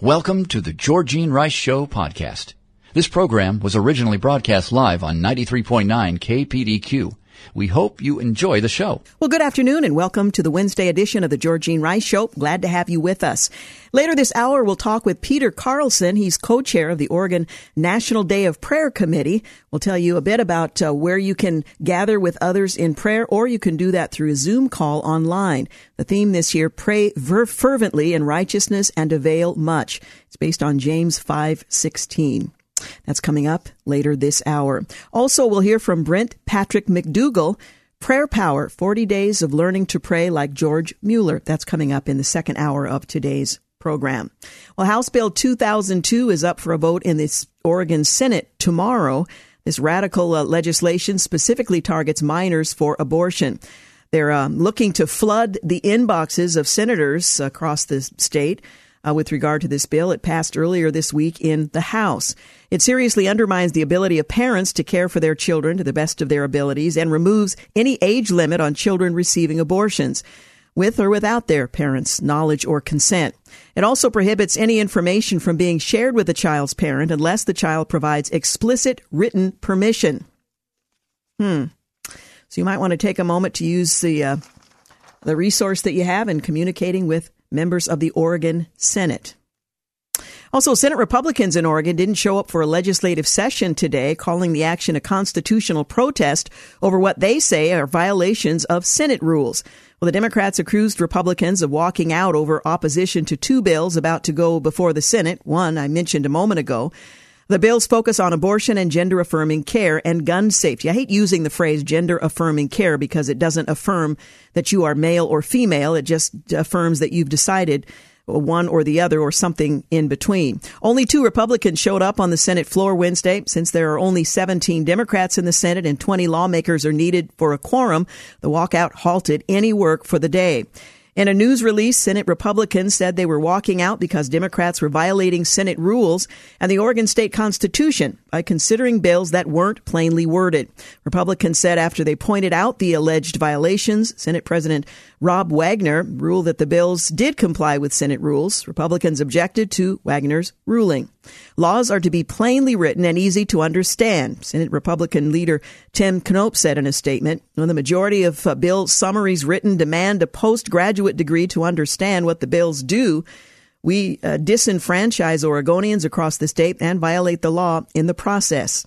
Welcome to the Georgene Rice Show podcast. This program was originally broadcast live on 93.9 KPDQ. We hope you enjoy the show. Well, good afternoon and welcome to the Wednesday edition of the Georgene Rice Show. Glad to have you with us. Later this hour, we'll talk with Tucker Carlson. He's co-chair of the Oregon National Day of Prayer Committee. We'll tell you a bit about where you can gather with others in prayer, or you can do that through a Zoom call online. The theme this year, pray fervently in righteousness and avail much. It's based on James 5:16. That's coming up later this hour. Also, we'll hear from Brent Patrick McDougal, Prayer Power, 40 Days of Learning to Pray Like George Muller. That's coming up in the second hour of today's program. Well, House Bill 2002 is up for a vote in the Oregon Senate tomorrow. This radical legislation specifically targets minors for abortion. They're looking to flood the inboxes of senators across the state with regard to this bill. It passed earlier this week in the House. It seriously undermines the ability of parents to care for their children to the best of their abilities and removes any age limit on children receiving abortions, with or without their parents' knowledge or consent. It also prohibits any information from being shared with a child's parent unless the child provides explicit written permission. So you might want to take a moment to use the resource that you have in communicating with members of the Oregon Senate. Also, Senate Republicans in Oregon didn't show up for a legislative session today, calling the action a constitutional protest over what they say are violations of Senate rules. Well, the Democrats accused Republicans of walking out over opposition to two bills about to go before the Senate, one I mentioned a moment ago. The bills focus on abortion and gender-affirming care and gun safety. I hate using the phrase gender-affirming care because it doesn't affirm that you are male or female. It just affirms that you've decided one or the other or something in between. Only two Republicans showed up on the Senate floor Wednesday. Since there are only 17 Democrats in the Senate and 20 lawmakers are needed for a quorum, the walkout halted any work for the day. In a news release, Senate Republicans said they were walking out because Democrats were violating Senate rules and the Oregon State Constitution by considering bills that weren't plainly worded. Republicans said after they pointed out the alleged violations, Senate President Rob Wagner ruled that the bills did comply with Senate rules. Republicans objected to Wagner's ruling. Laws are to be plainly written and easy to understand, Senate Republican leader Tim Knopp said in a statement. When the majority of bill summaries written demand a postgraduate degree to understand what the bills do, we disenfranchise Oregonians across the state and violate the law in the process.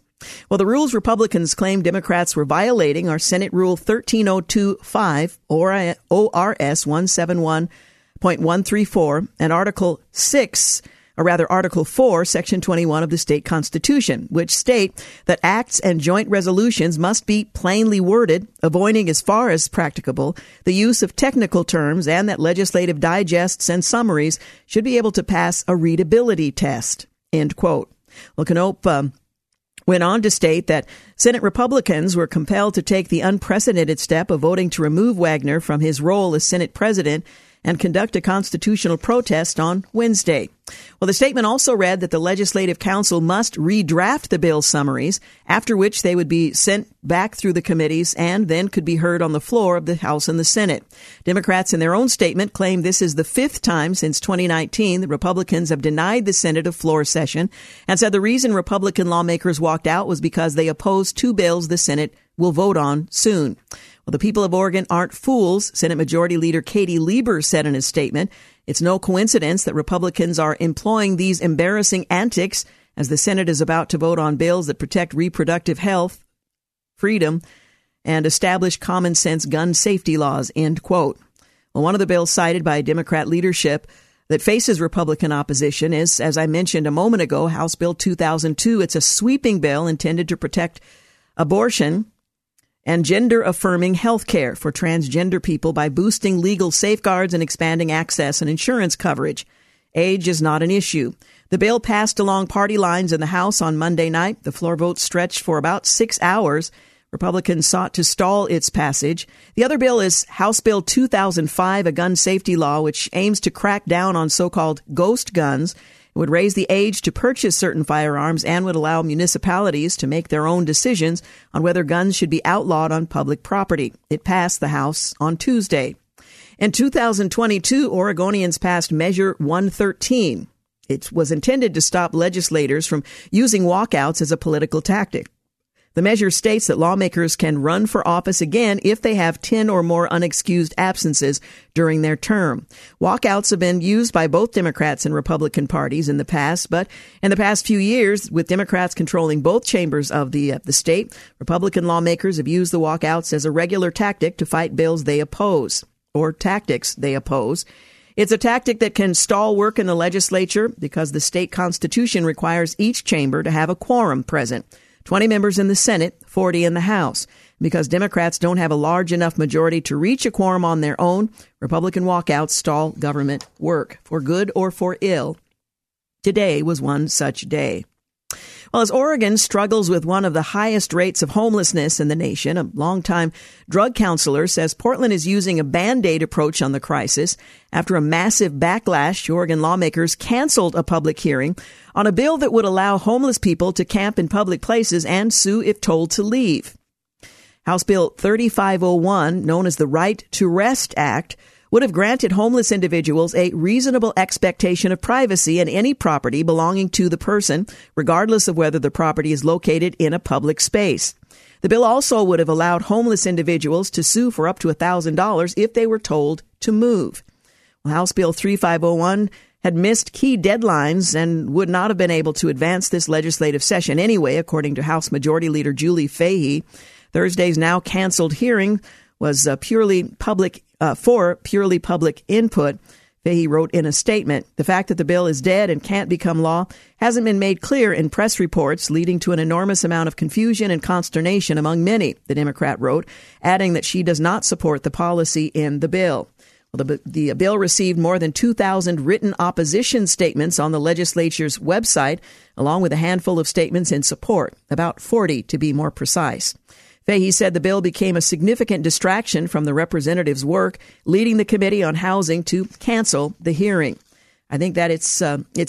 Well, the rules Republicans claim Democrats were violating are Senate Rule 1302-5 or ORS 171.134 and Article 4, Section 21 of the state constitution, which state that acts and joint resolutions must be plainly worded, avoiding as far as practicable the use of technical terms, and that legislative digests and summaries should be able to pass a readability test, end quote. Well, Knopp went on to state that Senate Republicans were compelled to take the unprecedented step of voting to remove Wagner from his role as Senate president and conduct a constitutional protest on Wednesday. Well, the statement also read that the Legislative Council must redraft the bill summaries, after which they would be sent back through the committees and then could be heard on the floor of the House and the Senate. Democrats in their own statement claim this is the fifth time since 2019 that Republicans have denied the Senate a floor session and said the reason Republican lawmakers walked out was because they opposed two bills the Senate will vote on soon. Well, the people of Oregon aren't fools, Senate Majority Leader Katie Lieber said in a statement. It's no coincidence that Republicans are employing these embarrassing antics as the Senate is about to vote on bills that protect reproductive health, freedom, and establish common sense gun safety laws, end quote. Well, one of the bills cited by Democrat leadership that faces Republican opposition is, as I mentioned a moment ago, House Bill 2002. It's a sweeping bill intended to protect abortion and gender-affirming health care for transgender people by boosting legal safeguards and expanding access and insurance coverage. Age is not an issue. The bill passed along party lines in the House on Monday night. The floor vote stretched for about 6 hours. Republicans sought to stall its passage. The other bill is House Bill 2005, a gun safety law, which aims to crack down on so-called ghost guns. It would raise the age to purchase certain firearms and would allow municipalities to make their own decisions on whether guns should be outlawed on public property. It passed the House on Tuesday. In 2022, Oregonians passed Measure 113. It was intended to stop legislators from using walkouts as a political tactic. The measure states that lawmakers can run for office again if they have 10 or more unexcused absences during their term. Walkouts have been used by both Democrats and Republican parties in the past, but in the past few years, with Democrats controlling both chambers of the state, Republican lawmakers have used the walkouts as a regular tactic to fight bills they oppose, or tactics they oppose. It's a tactic that can stall work in the legislature because the state constitution requires each chamber to have a quorum present. 20 members in the Senate, 40 in the House. Because Democrats don't have a large enough majority to reach a quorum on their own, Republican walkouts stall government work, for good or for ill. Today was one such day. Well, as Oregon struggles with one of the highest rates of homelessness in the nation, a longtime drug counselor says Portland is using a Band-Aid approach on the crisis. After a massive backlash, Oregon lawmakers canceled a public hearing on a bill that would allow homeless people to camp in public places and sue if told to leave. House Bill 3501, known as the Right to Rest Act, would have granted homeless individuals a reasonable expectation of privacy in any property belonging to the person, regardless of whether the property is located in a public space. The bill also would have allowed homeless individuals to sue for up to $1,000 if they were told to move. Well, House Bill 3501 had missed key deadlines and would not have been able to advance this legislative session anyway, according to House Majority Leader Julie Fahey. Thursday's now canceled hearing was purely public input. Fahey wrote in a statement, "The fact that the bill is dead and can't become law hasn't been made clear in press reports, leading to an enormous amount of confusion and consternation among many," the Democrat wrote, adding that she does not support the policy in the bill. Well, the bill received more than 2,000 written opposition statements on the legislature's website, along with a handful of statements in support, about 40 to be more precise. Fahey said the bill became a significant distraction from the representative's work, leading the Committee on Housing to cancel the hearing. I think that it's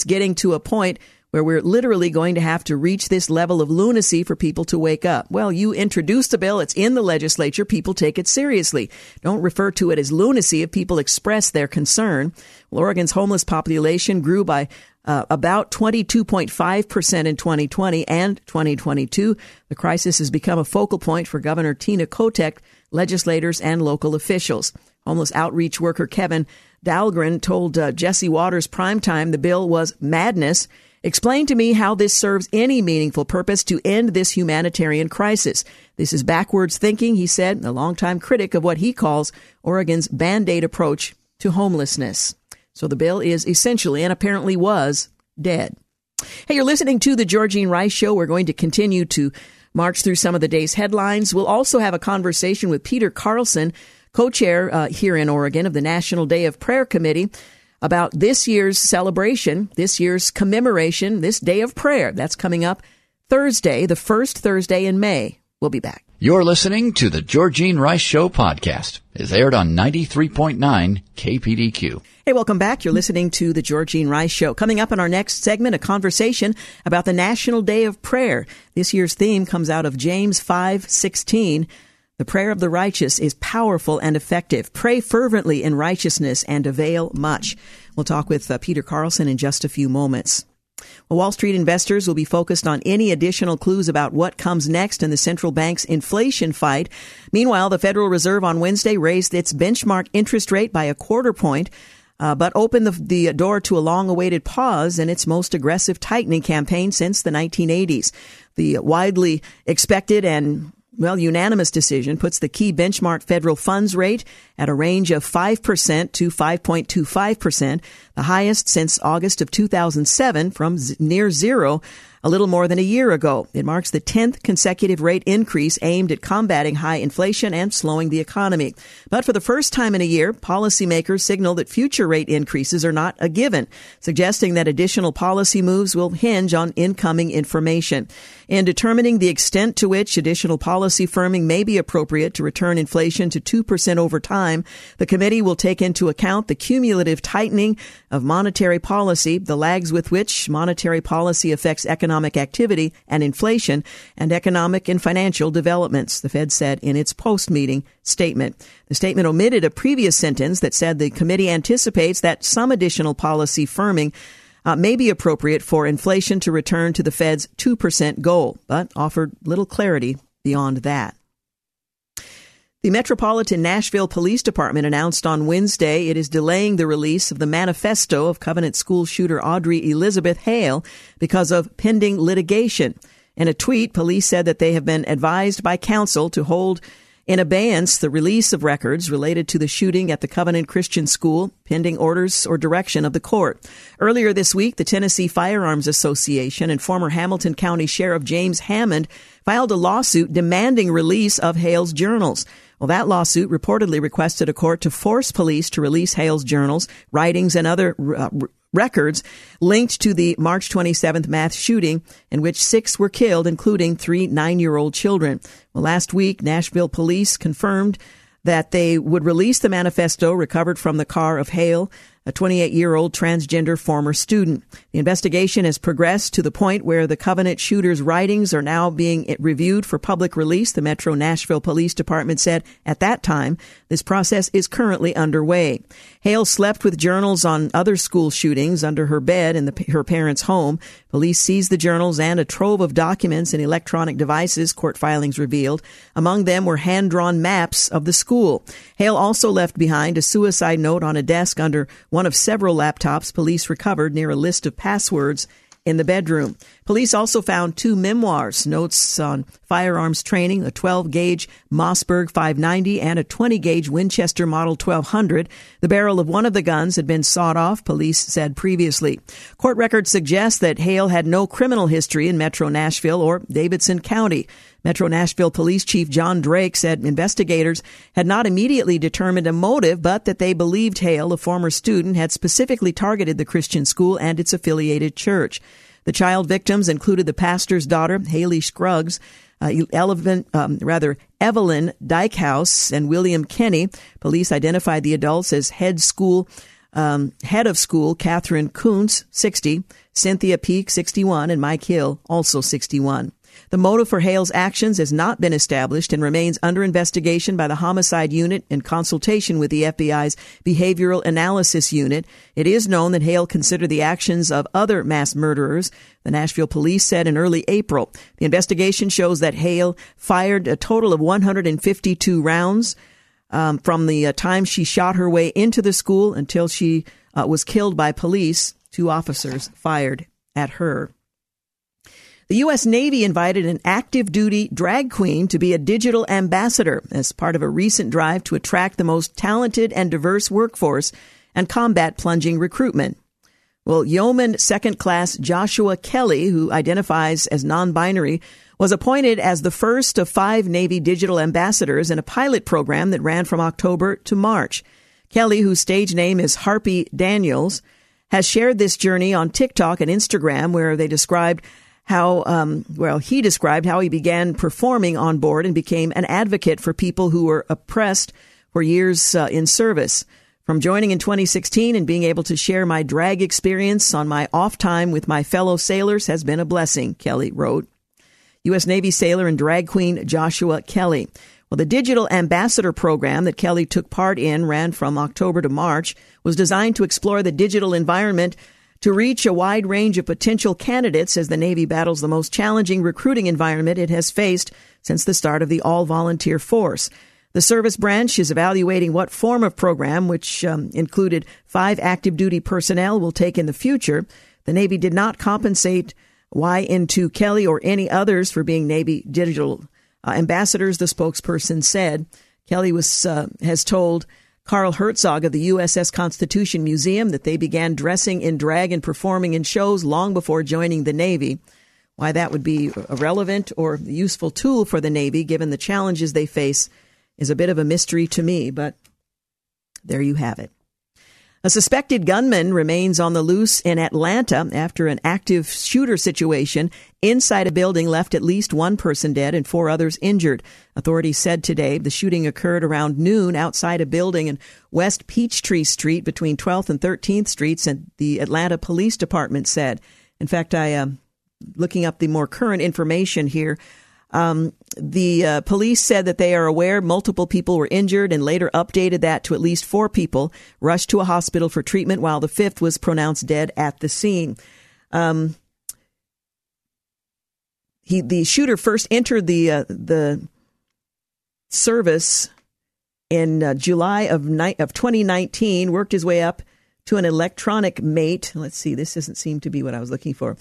getting to a point where we're literally going to have to reach this level of lunacy for people to wake up. Well, you introduced the bill. It's in the legislature. People take it seriously. Don't refer to it as lunacy if people express their concern. Well, Oregon's homeless population grew by about 22.5% in 2020 and 2022. The crisis has become a focal point for Governor Tina Kotek, legislators, and local officials. Homeless outreach worker Kevin Dahlgren told Jesse Waters Primetime the bill was madness. "Explain to me how this serves any meaningful purpose to end this humanitarian crisis. This is backwards thinking," he said, a longtime critic of what he calls Oregon's Band-Aid approach to homelessness. So the bill is essentially, and apparently was, dead. Hey, you're listening to The Georgene Rice Show. We're going to continue to march through some of the day's headlines. We'll also have a conversation with Peter Carlson, co-chair here in Oregon of the National Day of Prayer Committee, about this year's celebration, this year's commemoration, this day of prayer. That's coming up Thursday, the first Thursday in May. We'll be back. You're listening to The Georgene Rice Show podcast. It's aired on 93.9 KPDQ. Hey, welcome back. You're listening to The Georgene Rice Show. Coming up in our next segment, a conversation about the National Day of Prayer. This year's theme comes out of James 5:16. "The prayer of the righteous is powerful and effective. Pray fervently in righteousness and avail much." We'll talk with Peter Carlson in just a few moments. Well, Wall Street investors will be focused on any additional clues about what comes next in the central bank's inflation fight. Meanwhile, the Federal Reserve on Wednesday raised its benchmark interest rate by 0.25 point, but opened the door to a long-awaited pause in its most aggressive tightening campaign since the 1980s. The widely expected and unanimous decision puts the key benchmark federal funds rate at a range of 5% to 5.25%, the highest since August of 2007 from near zero a little more than a year ago. It marks the 10th consecutive rate increase aimed at combating high inflation and slowing the economy. But for the first time in a year, policymakers signal that future rate increases are not a given, suggesting that additional policy moves will hinge on incoming information. In determining the extent to which additional policy firming may be appropriate to return inflation to 2% over time, the committee will take into account the cumulative tightening of monetary policy, the lags with which monetary policy affects economic activity and inflation, and economic and financial developments, the Fed said in its post-meeting statement. The statement omitted a previous sentence that said the committee anticipates that some additional policy firming may be appropriate for inflation to return to the Fed's 2% goal, but offered little clarity beyond that. The Metropolitan Nashville Police Department announced on Wednesday it is delaying the release of the manifesto of Covenant school shooter Audrey Elizabeth Hale because of pending litigation. In a tweet, police said that they have been advised by counsel to hold in abeyance the release of records related to the shooting at the Covenant Christian School, pending orders or direction of the court. Earlier this week, the Tennessee Firearms Association and former Hamilton County Sheriff James Hammond filed a lawsuit demanding release of Hale's journals. Well, that lawsuit reportedly requested a court to force police to release Hale's journals, writings, and other records linked to the March 27th mass shooting, in which 6 were killed, including 3 9-year-old children. Well, last week, Nashville police confirmed that they would release the manifesto recovered from the car of Hale, a 28-year-old transgender former student. The investigation has progressed to the point where the Covenant shooter's writings are now being reviewed for public release, the Metro Nashville Police Department said at that time. This process is currently underway. Hale slept with journals on other school shootings under her bed in her parents' home. Police seized the journals and a trove of documents and electronic devices, court filings revealed. Among them were hand-drawn maps of the school. Hale also left behind a suicide note on a desk under one of several laptops police recovered near a list of passwords in the bedroom. Police also found 2 memoirs, notes on firearms training, a 12-gauge Mossberg 590 and a 20-gauge Winchester Model 1200. The barrel of one of the guns had been sawed off, police said previously. Court records suggest that Hale had no criminal history in Metro Nashville or Davidson County. Metro Nashville Police Chief John Drake said investigators had not immediately determined a motive, but that they believed Hale, a former student, had specifically targeted the Christian school and its affiliated church. The child victims included the pastor's daughter, Haley Scruggs, Evelyn Dykehouse, and William Kenny. Police identified the adults as head of school Catherine Kuntz, 60, Cynthia Peake, 61, and Mike Hill, also 61. The motive for Hale's actions has not been established and remains under investigation by the Homicide Unit in consultation with the FBI's Behavioral Analysis Unit. It is known that Hale considered the actions of other mass murderers, the Nashville police said in early April. The investigation shows that Hale fired a total of 152 rounds from the time she shot her way into the school until she was killed by police. 2 officers fired at her. The U.S. Navy invited an active-duty drag queen to be a digital ambassador as part of a recent drive to attract the most talented and diverse workforce and combat plunging recruitment. Well, Yeoman Second Class Joshua Kelly, who identifies as non-binary, was appointed as the first of 5 Navy digital ambassadors in a pilot program that ran from October to March. Kelly, whose stage name is Harpy Daniels, has shared this journey on TikTok and Instagram, where they described how he began performing on board and became an advocate for people who were oppressed for years in service. From joining in 2016 and being able to share my drag experience on my off time with my fellow sailors has been a blessing, Kelly wrote. U.S. Navy sailor and drag queen Joshua Kelly. Well, the digital ambassador program that Kelly took part in ran from October to March, was designed to explore the digital environment to reach a wide range of potential candidates as the Navy battles the most challenging recruiting environment it has faced since the start of the all-volunteer force. The service branch is evaluating what form of program, which included 5 active-duty personnel, will take in the future. The Navy did not compensate Y2 Kelly or any others for being Navy digital ambassadors, the spokesperson said. Kelly has told Carl Herzog of the USS Constitution Museum that they began dressing in drag and performing in shows long before joining the Navy. Why that would be a relevant or useful tool for the Navy, given the challenges they face, is a bit of a mystery to me, but there you have it. A suspected gunman remains on the loose in Atlanta after an active shooter situation inside a building left at least one person dead and four others injured. Authorities said today the shooting occurred around noon outside a building in West Peachtree Street between 12th and 13th Streets, and the Atlanta Police Department said. In fact, I am looking up the more current information here. The police said that they are aware multiple people were injured and later updated that to at least four people rushed to a hospital for treatment, while the fifth was pronounced dead at the scene. The shooter first entered the service in July of 2019, worked his way up to an electronic mate. Let's see, this doesn't seem to be what I was looking for.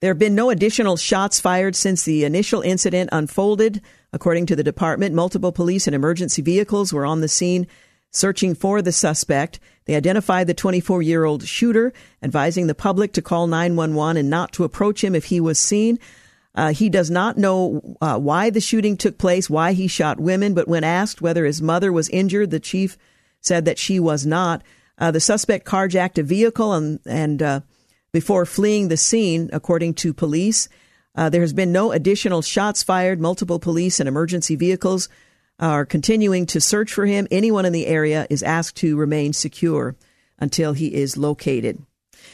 There have been no additional shots fired since the initial incident unfolded. According to the department, multiple police and emergency vehicles were on the scene searching for the suspect. They identified the 24-year-old shooter, advising the public to call 911 and not to approach him if he was seen. He does not know why the shooting took place, why he shot women, but when asked whether his mother was injured, the chief said that she was not. The suspect carjacked a vehicle and before fleeing the scene, according to police. There has been no additional shots fired. Multiple police and emergency vehicles are continuing to search for him. Anyone in the area is asked to remain secure until he is located.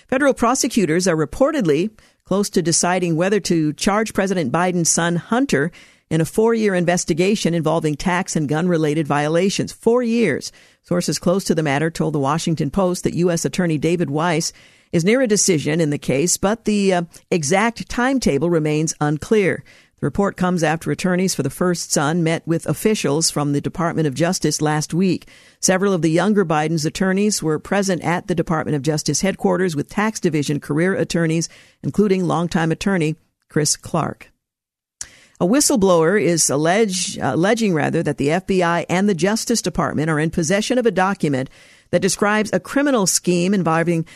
Federal prosecutors are reportedly close to deciding whether to charge President Biden's son, Hunter, in a 4-year investigation involving tax and gun-related violations. 4 years. Sources close to the matter told the Washington Post that U.S. Attorney David Weiss is near a decision in the case, but the exact timetable remains unclear. The report comes after attorneys for the first son met with officials from the Department of Justice last week. Several of the younger Biden's attorneys were present at the Department of Justice headquarters with tax division career attorneys, including longtime attorney Chris Clark. A whistleblower is alleging that the FBI and the Justice Department are in possession of a document that describes a criminal scheme involving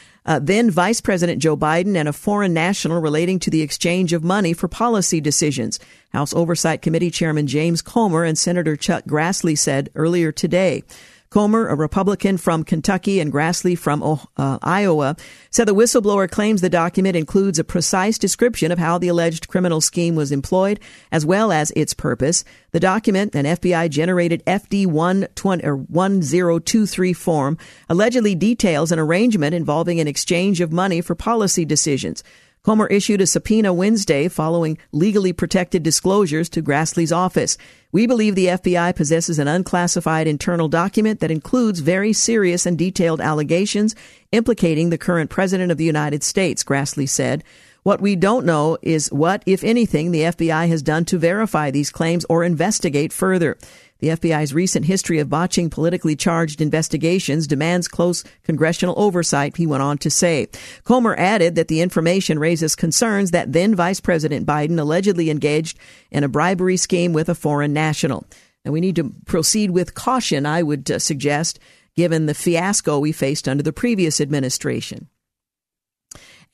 then Vice President Joe Biden and a foreign national relating to the exchange of money for policy decisions. House Oversight Committee Chairman James Comer and Senator Chuck Grassley said earlier today. Comer, a Republican from Kentucky, and Grassley from Iowa, said the whistleblower claims the document includes a precise description of how the alleged criminal scheme was employed, as well as its purpose. The document, an FBI-generated FD-1023 form, allegedly details an arrangement involving an exchange of money for policy decisions. Comer issued a subpoena Wednesday following legally protected disclosures to Grassley's office. We believe the FBI possesses an unclassified internal document that includes very serious and detailed allegations implicating the current president of the United States, Grassley said. What we don't know is what, if anything, the FBI has done to verify these claims or investigate further. The FBI's recent history of botching politically charged investigations demands close congressional oversight, he went on to say. Comer added that the information raises concerns that then Vice President Biden allegedly engaged in a bribery scheme with a foreign national. And we need to proceed with caution, I would suggest, given the fiasco we faced under the previous administration.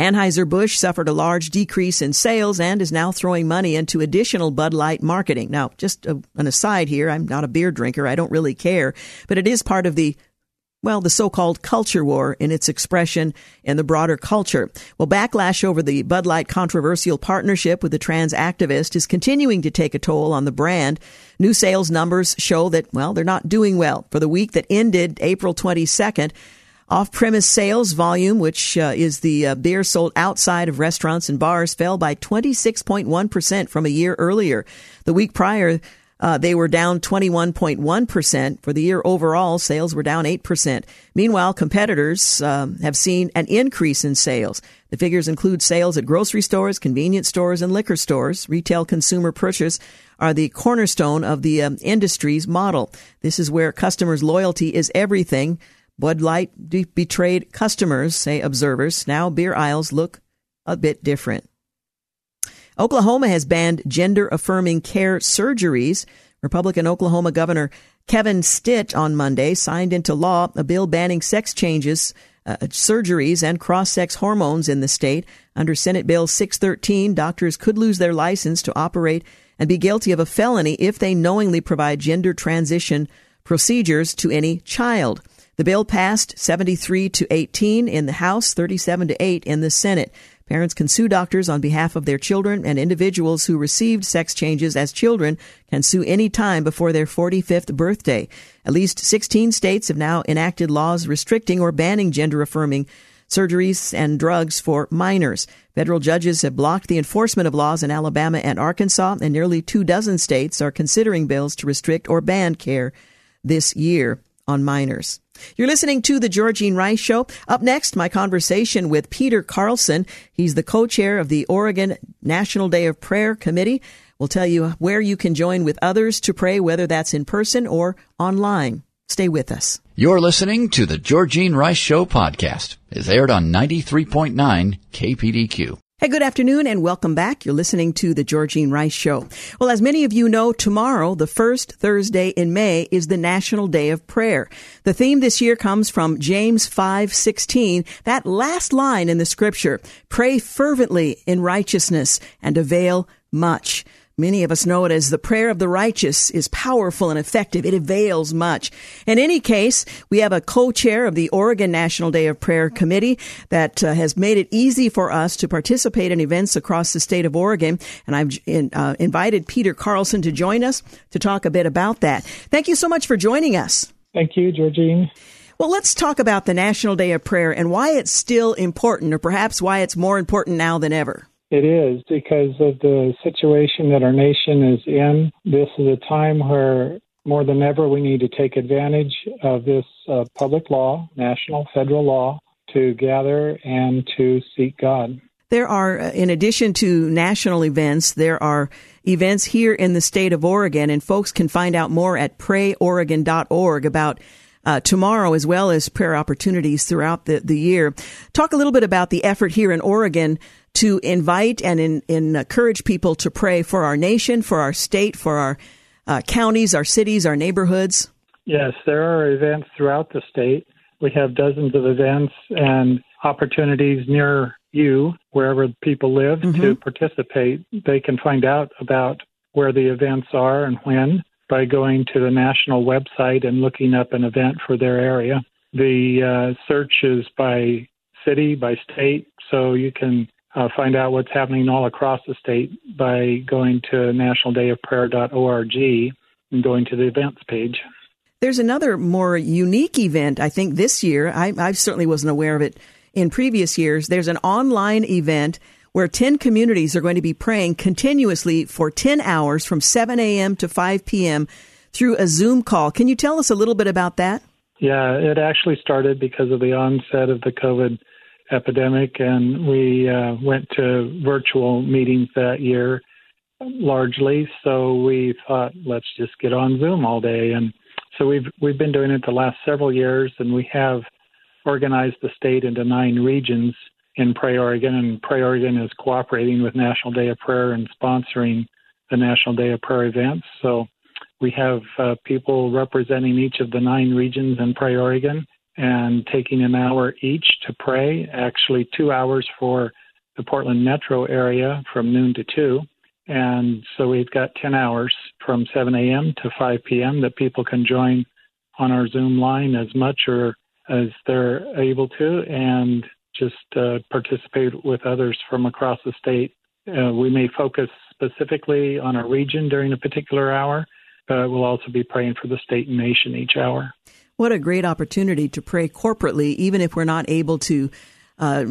Anheuser-Busch suffered a large decrease in sales and is now throwing money into additional Bud Light marketing. Now, just an aside here, I'm not a beer drinker. I don't really care. But it is part of the so-called culture war in its expression and the broader culture. Well, backlash over the Bud Light controversial partnership with the trans activist is continuing to take a toll on the brand. New sales numbers show that, they're not doing well. For the week that ended April 22nd, off-premise sales volume, which is the beer sold outside of restaurants and bars, fell by 26.1% from a year earlier. The week prior, they were down 21.1%. For the year overall, sales were down 8%. Meanwhile, competitors have seen an increase in sales. The figures include sales at grocery stores, convenience stores, and liquor stores. Retail consumer purchase are the cornerstone of the industry's model. This is where customers' loyalty is everything. Bud Light betrayed customers, say observers. Now beer aisles look a bit different. Oklahoma has banned gender-affirming care surgeries. Republican Oklahoma Governor Kevin Stitt on Monday signed into law a bill banning sex changes, surgeries, and cross-sex hormones in the state. Under Senate Bill 613, doctors could lose their license to operate and be guilty of a felony if they knowingly provide gender transition procedures to any child. The bill passed 73-18 in the House, 37-8 in the Senate. Parents can sue doctors on behalf of their children, and individuals who received sex changes as children can sue any time before their 45th birthday. At least 16 states have now enacted laws restricting or banning gender-affirming surgeries and drugs for minors. Federal judges have blocked the enforcement of laws in Alabama and Arkansas, and nearly 24 states are considering bills to restrict or ban care this year on minors. You're listening to The Georgene Rice Show. Up next, my conversation with Peter Carlson. He's the co-chair of the Oregon National Day of Prayer Committee. We'll tell you where you can join with others to pray, whether that's in person or online. Stay with us. You're listening to The Georgene Rice Show podcast. It's aired on 93.9 KPDQ. Hey, good afternoon and welcome back. You're listening to The Georgene Rice Show. Well, as many of you know, tomorrow, the first Thursday in May, is the National Day of Prayer. The theme this year comes from James 5:16, that last line in the scripture, pray fervently in righteousness and avail much. Many of us know it as the prayer of the righteous is powerful and effective. It avails much. In any case, we have a co-chair of the Oregon National Day of Prayer Committee that has made it easy for us to participate in events across the state of Oregon. And I've invited Peter Carlson to join us to talk a bit about that. Thank you so much for joining us. Thank you, Georgene. Well, let's talk about the National Day of Prayer and why it's still important, or perhaps why it's more important now than ever. It is, because of the situation that our nation is in. This is a time where more than ever we need to take advantage of this public law, national, federal law, to gather and to seek God. There are, in addition to national events, there are events here in the state of Oregon, and folks can find out more at PrayOregon.org about tomorrow, as well as prayer opportunities throughout the year. Talk a little bit about the effort here in Oregon to invite and encourage people to pray for our nation, for our state, for our counties, our cities, our neighborhoods. Yes, there are events throughout the state. We have dozens of events and opportunities near you, wherever people live, to participate. They can find out about where the events are and when by going to the national website and looking up an event for their area. The search is by city, by state, so you can find out what's happening all across the state by going to nationaldayofprayer.org and going to the events page. There's another more unique event, I think, this year. I certainly wasn't aware of it in previous years. There's an online event where 10 communities are going to be praying continuously for 10 hours from 7 a.m. to 5 p.m. through a Zoom call. Can you tell us a little bit about that? Yeah, it actually started because of the onset of the COVID epidemic, and we went to virtual meetings that year largely. So we thought, let's just get on Zoom all day. And so we've been doing it the last several years, and we have organized the state into 9 regions in Pray Oregon, and Pray Oregon is cooperating with National Day of Prayer and sponsoring the National Day of Prayer events. So we have people representing each of the 9 regions in Pray Oregon and taking an hour each to pray, actually 2 hours for the Portland metro area from noon to 2. And so we've got 10 hours from 7 a.m. to 5 p.m. that people can join on our Zoom line as much or as they're able to, and just participate with others from across the state. We may focus specifically on a region during a particular hour, but we'll also be praying for the state and nation each hour. What a great opportunity to pray corporately. Even if we're not able to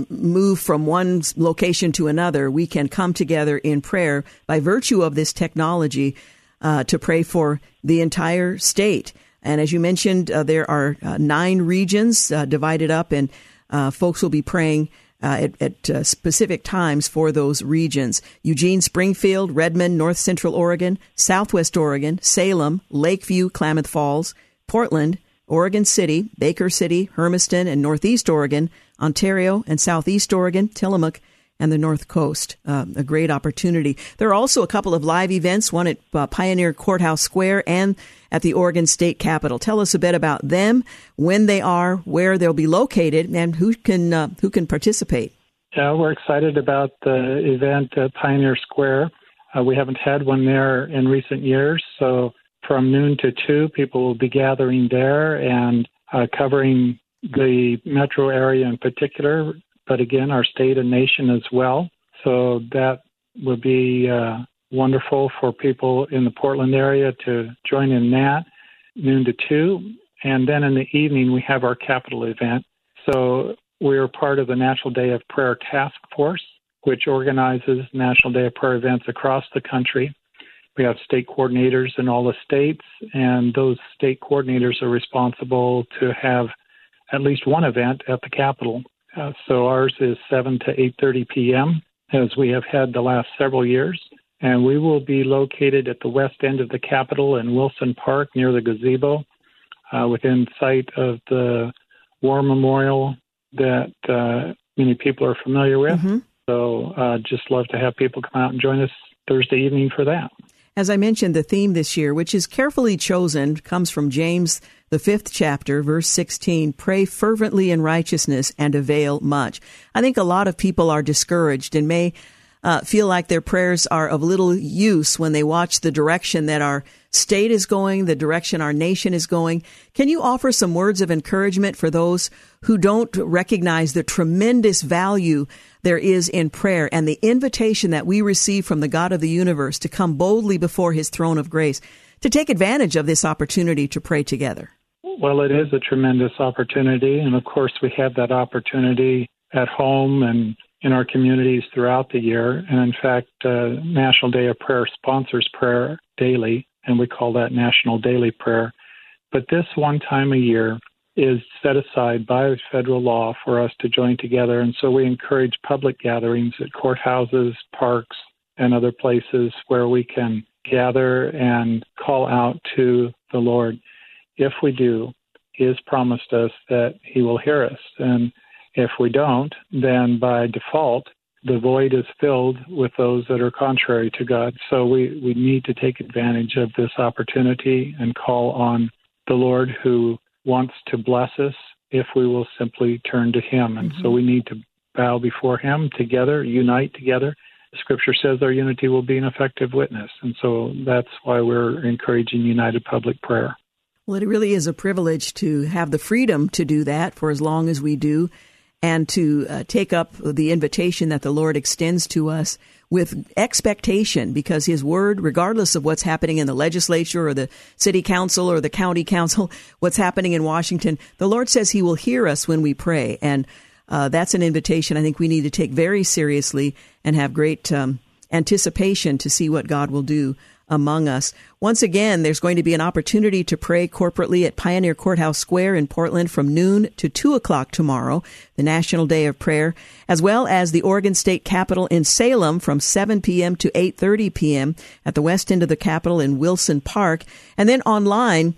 move from one location to another, we can come together in prayer by virtue of this technology to pray for the entire state. And as you mentioned, there are 9 regions divided up, and folks will be praying at specific times for those regions. Eugene, Springfield, Redmond, North Central Oregon, Southwest Oregon, Salem, Lakeview, Klamath Falls, Portland, Oregon City, Baker City, Hermiston, and Northeast Oregon, Ontario and Southeast Oregon, Tillamook, and the North Coast. A great opportunity. There are also a couple of live events, one at Pioneer Courthouse Square and at the Oregon State Capitol. Tell us a bit about them, when they are, where they'll be located, and who can participate. Yeah, we're excited about the event at Pioneer Square. We haven't had one there in recent years, so from noon to 2, people will be gathering there and covering the metro area in particular, but again, our state and nation as well. So that will be wonderful for people in the Portland area to join in that, noon to 2. And then in the evening, we have our Capitol event. So we are part of the National Day of Prayer Task Force, which organizes National Day of Prayer events across the country. We have state coordinators in all the states, and those state coordinators are responsible to have at least one event at the Capitol. So ours is 7 to 8:30 p.m., as we have had the last several years. And we will be located at the west end of the Capitol in Wilson Park near the gazebo, within sight of the War Memorial that many people are familiar with. Mm-hmm. So just love to have people come out and join us Thursday evening for that. As I mentioned, the theme this year, which is carefully chosen, comes from James, the 5th chapter, verse 16, pray fervently in righteousness and avail much. I think a lot of people are discouraged and may feel like their prayers are of little use when they watch the direction that our state is going, the direction our nation is going. Can you offer some words of encouragement for those who don't recognize the tremendous value there is in prayer and the invitation that we receive from the God of the universe to come boldly before his throne of grace, to take advantage of this opportunity to pray together? Well, it is a tremendous opportunity. And of course, we have that opportunity at home and in our communities throughout the year. And in fact, National Day of Prayer sponsors prayer daily, and we call that National Daily Prayer. But this one time a year is set aside by federal law for us to join together. And so we encourage public gatherings at courthouses, parks, and other places where we can gather and call out to the Lord. If we do, he has promised us that he will hear us. And if we don't, then by default, the void is filled with those that are contrary to God. So we need to take advantage of this opportunity and call on the Lord, who wants to bless us if we will simply turn to him. And so we need to bow before him together, unite together. Scripture says our unity will be an effective witness. And so that's why we're encouraging united public prayer. Well, it really is a privilege to have the freedom to do that for as long as we do, and to take up the invitation that the Lord extends to us with expectation, because his word, regardless of what's happening in the legislature or the city council or the county council, what's happening in Washington, the Lord says he will hear us when we pray. And that's an invitation I think we need to take very seriously and have great anticipation to see what God will do among us. Once again, there's going to be an opportunity to pray corporately at Pioneer Courthouse Square in Portland from noon to 2 o'clock tomorrow, the National Day of Prayer, as well as the Oregon State Capitol in Salem from 7 p.m. to 8:30 p.m. at the west end of the Capitol in Wilson Park. And then online,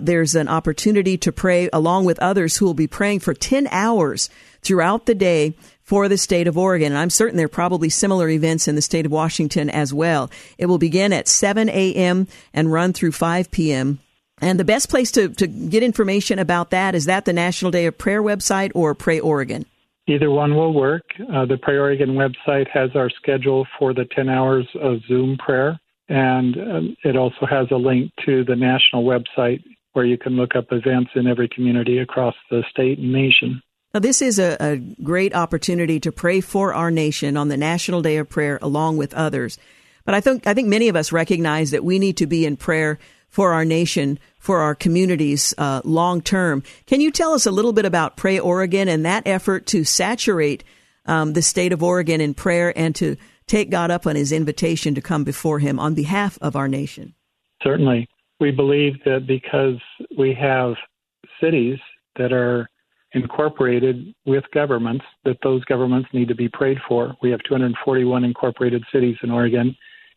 there's an opportunity to pray along with others who will be praying for 10 hours throughout the day for the state of Oregon. And I'm certain there are probably similar events in the state of Washington as well. It will begin at 7 a.m. and run through 5 p.m. And the best place to get information about that is the National Day of Prayer website or Pray Oregon? Either one will work. The Pray Oregon website has our schedule for the 10 hours of Zoom prayer. And it also has a link to the national website where you can look up events in every community across the state and nation. Now, this is a great opportunity to pray for our nation on the National Day of Prayer along with others. But I think many of us recognize that we need to be in prayer for our nation, for our communities long term. Can you tell us a little bit about Pray Oregon and that effort to saturate the state of Oregon in prayer and to take God up on his invitation to come before him on behalf of our nation? Certainly. We believe that because we have cities that are incorporated with governments, that those governments need to be prayed for. We have 241 incorporated cities in Oregon,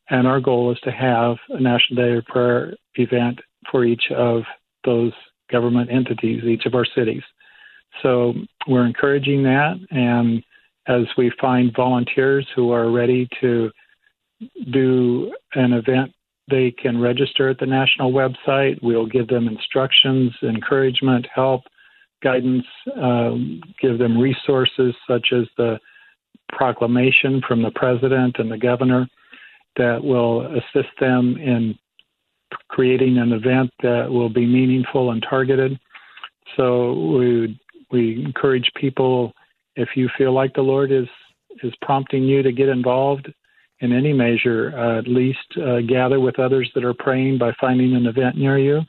and our goal is to have a National Day of Prayer event for each of those government entities, each of our cities. So we're encouraging that, and as we find volunteers who are ready to do an event, they can register at the national website. We'll give them instructions, encouragement, help, guidance, give them resources such as the proclamation from the president and the governor that will assist them in creating an event that will be meaningful and targeted. So we encourage people, if you feel like the Lord is prompting you to get involved in any measure, at least gather with others that are praying by finding an event near you.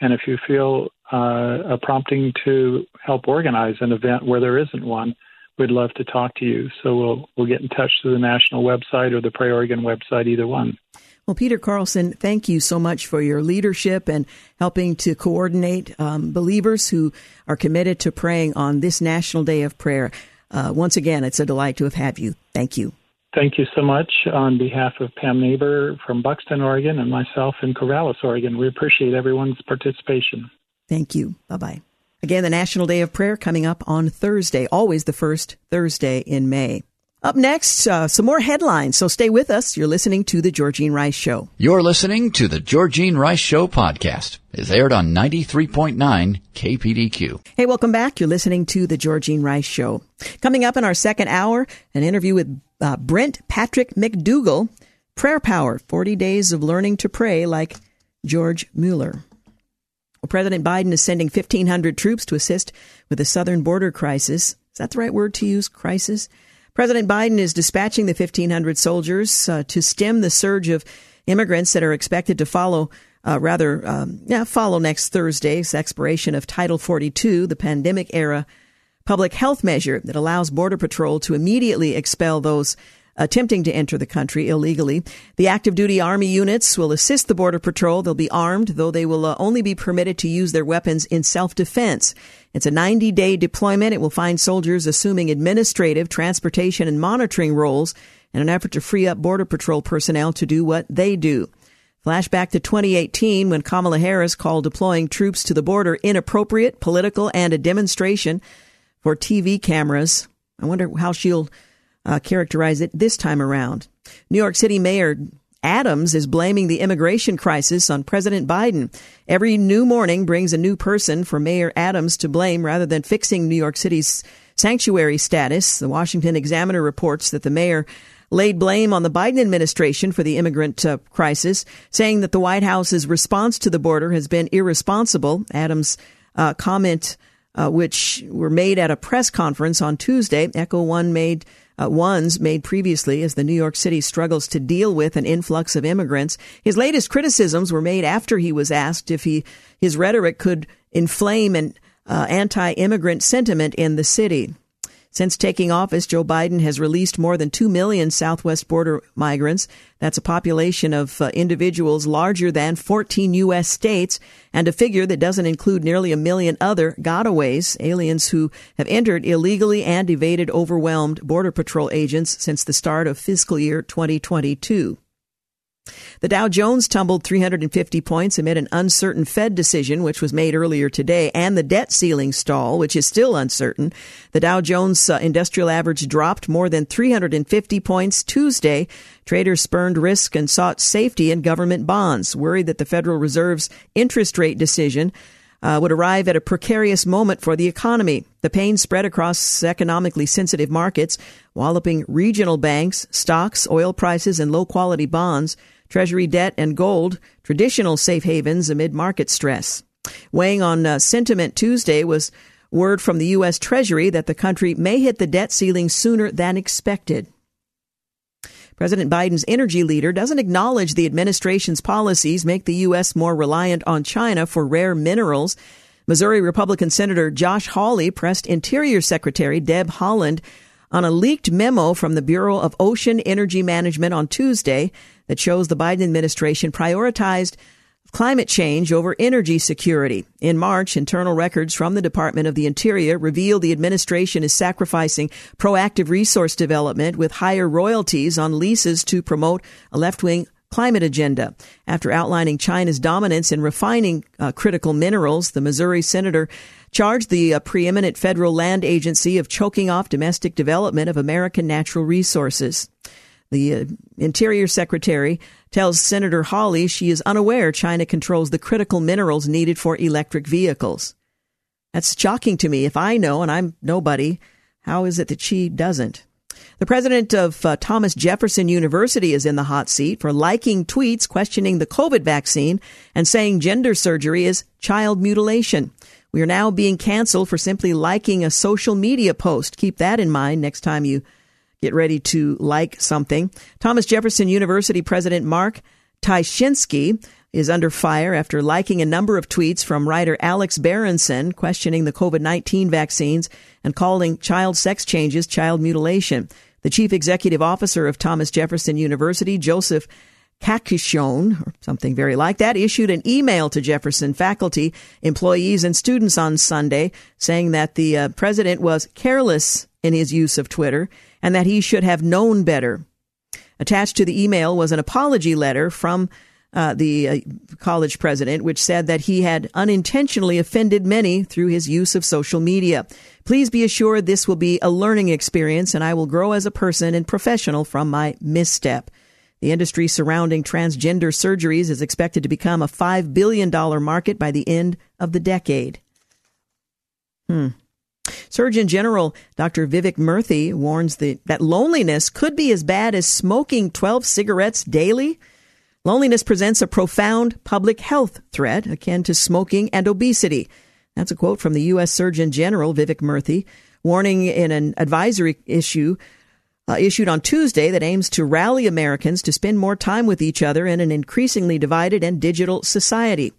And if you feel a prompting to help organize an event where there isn't one, we'd love to talk to you. So we'll get in touch through the national website or the Pray Oregon website, either one. Well, Peter Carlson, thank you so much for your leadership and helping to coordinate believers who are committed to praying on this National Day of Prayer. Once again, it's a delight to have had you. Thank you. Thank you so much. On behalf of Pam Nabor from Buxton, Oregon, and myself in Corvallis, Oregon, we appreciate everyone's participation. Thank you. Bye-bye. Again, the National Day of Prayer coming up on Thursday, always the first Thursday in May. Up next, some more headlines, so stay with us. You're listening to The Georgene Rice Show. You're listening to The Georgene Rice Show podcast. It's aired on 93.9 KPDQ. Hey, welcome back. You're listening to The Georgene Rice Show. Coming up in our second hour, an interview with Brent Patrick McDougal, Prayer Power, 40 Days of Learning to Pray Like George Muller. Well, President Biden is sending 1,500 troops to assist with the southern border crisis. Is that the right word to use, crisis? President Biden is dispatching the 1,500 soldiers to stem the surge of immigrants that are expected to follow next Thursday's expiration of Title 42, the pandemic-era public health measure that allows Border Patrol to immediately expel those attempting to enter the country illegally. The active duty Army units will assist the Border Patrol. They'll be armed, though they will only be permitted to use their weapons in self-defense. It's a 90-day deployment. It will find soldiers assuming administrative, transportation, and monitoring roles in an effort to free up Border Patrol personnel to do what they do. Flashback to 2018 when Kamala Harris called deploying troops to the border inappropriate, political, and a demonstration for TV cameras. I wonder how she'll characterize it this time around. New York City Mayor Adams is blaming the immigration crisis on President Biden. Every new morning brings a new person for Mayor Adams to blame rather than fixing New York City's sanctuary status. The Washington Examiner reports that the mayor laid blame on the Biden administration for the immigrant crisis, saying that the White House's response to the border has been irresponsible. Adams' comment, which were made at a press conference on Tuesday, ones made previously as the New York City struggles to deal with an influx of immigrants. His latest criticisms were made after he was asked if his rhetoric could inflame an anti-immigrant sentiment in the city. Since taking office, Joe Biden has released more than 2 million southwest border migrants. That's a population of individuals larger than 14 U.S. states, and a figure that doesn't include nearly a million other gotaways, aliens who have entered illegally and evaded overwhelmed Border Patrol agents since the start of fiscal year 2022. The Dow Jones tumbled 350 points amid an uncertain Fed decision, which was made earlier today, and the debt ceiling stall, which is still uncertain. The Dow Jones Industrial Average dropped more than 350 points Tuesday. Traders spurned risk and sought safety in government bonds, worried that the Federal Reserve's interest rate decision would arrive at a precarious moment for the economy. The pain spread across economically sensitive markets, walloping regional banks, stocks, oil prices, and low-quality bonds, treasury debt and gold, traditional safe havens amid market stress. Weighing on sentiment Tuesday was word from the U.S. Treasury that the country may hit the debt ceiling sooner than expected. President Biden's energy leader doesn't acknowledge the administration's policies make the U.S. more reliant on China for rare minerals. Missouri Republican Senator Josh Hawley pressed Interior Secretary Deb Haaland on a leaked memo from the Bureau of Ocean Energy Management on Tuesday that shows the Biden administration prioritized climate change over energy security. In March, internal records from the Department of the Interior reveal the administration is sacrificing proactive resource development with higher royalties on leases to promote a left-wing climate agenda. After outlining China's dominance in refining critical minerals, the Missouri senator charged the preeminent federal land agency of choking off domestic development of American natural resources. The Interior Secretary tells Senator Hawley she is unaware China controls the critical minerals needed for electric vehicles. That's shocking to me. If I know, and I'm nobody, how is it that she doesn't? The president of Thomas Jefferson University is in the hot seat for liking tweets questioning the COVID vaccine and saying gender surgery is child mutilation. We are now being canceled for simply liking a social media post. Keep that in mind next time you get ready to like something. Thomas Jefferson University President Mark Tyshinsky is under fire after liking a number of tweets from writer Alex Berenson questioning the COVID-19 vaccines and calling child sex changes child mutilation. The chief executive officer of Thomas Jefferson University, Joseph Kakishon, or something very like that, issued an email to Jefferson faculty, employees, and students on Sunday saying that the president was careless in his use of Twitter and that he should have known better. Attached to the email was an apology letter from the college president, which said that he had unintentionally offended many through his use of social media. Please be assured this will be a learning experience, and I will grow as a person and professional from my misstep. The industry surrounding transgender surgeries is expected to become a $5 billion market by the end of the decade. Surgeon General Dr. Vivek Murthy warns that loneliness could be as bad as smoking 12 cigarettes daily. Loneliness presents a profound public health threat akin to smoking and obesity. That's a quote from the U.S. Surgeon General Vivek Murthy, warning in an advisory issued on Tuesday that aims to rally Americans to spend more time with each other in an increasingly divided and digital society.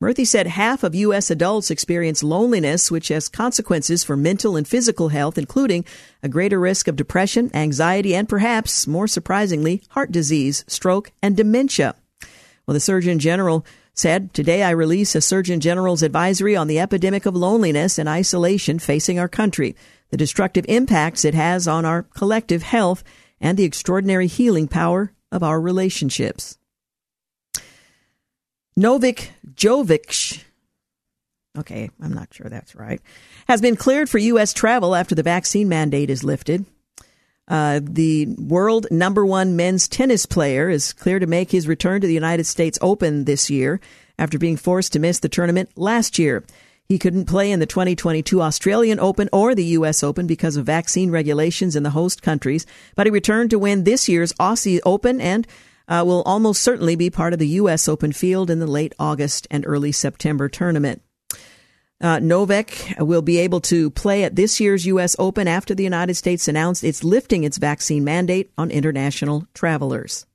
Murthy said half of U.S. adults experience loneliness, which has consequences for mental and physical health, including a greater risk of depression, anxiety, and perhaps, more surprisingly, heart disease, stroke, and dementia. Well, the Surgeon General said, "Today I release a Surgeon General's advisory on the epidemic of loneliness and isolation facing our country, the destructive impacts it has on our collective health, and the extraordinary healing power of our relationships." Novak Djokovic, okay, I'm not sure that's right, has been cleared for U.S. travel after the vaccine mandate is lifted. The world number one men's tennis player is cleared to make his return to the United States Open this year after being forced to miss the tournament last year. He couldn't play in the 2022 Australian Open or the U.S. Open because of vaccine regulations in the host countries, but he returned to win this year's Aussie Open and will almost certainly be part of the U.S. Open field in the late August and early September tournament. Novak will be able to play at this year's U.S. Open after the United States announced it's lifting its vaccine mandate on international travelers.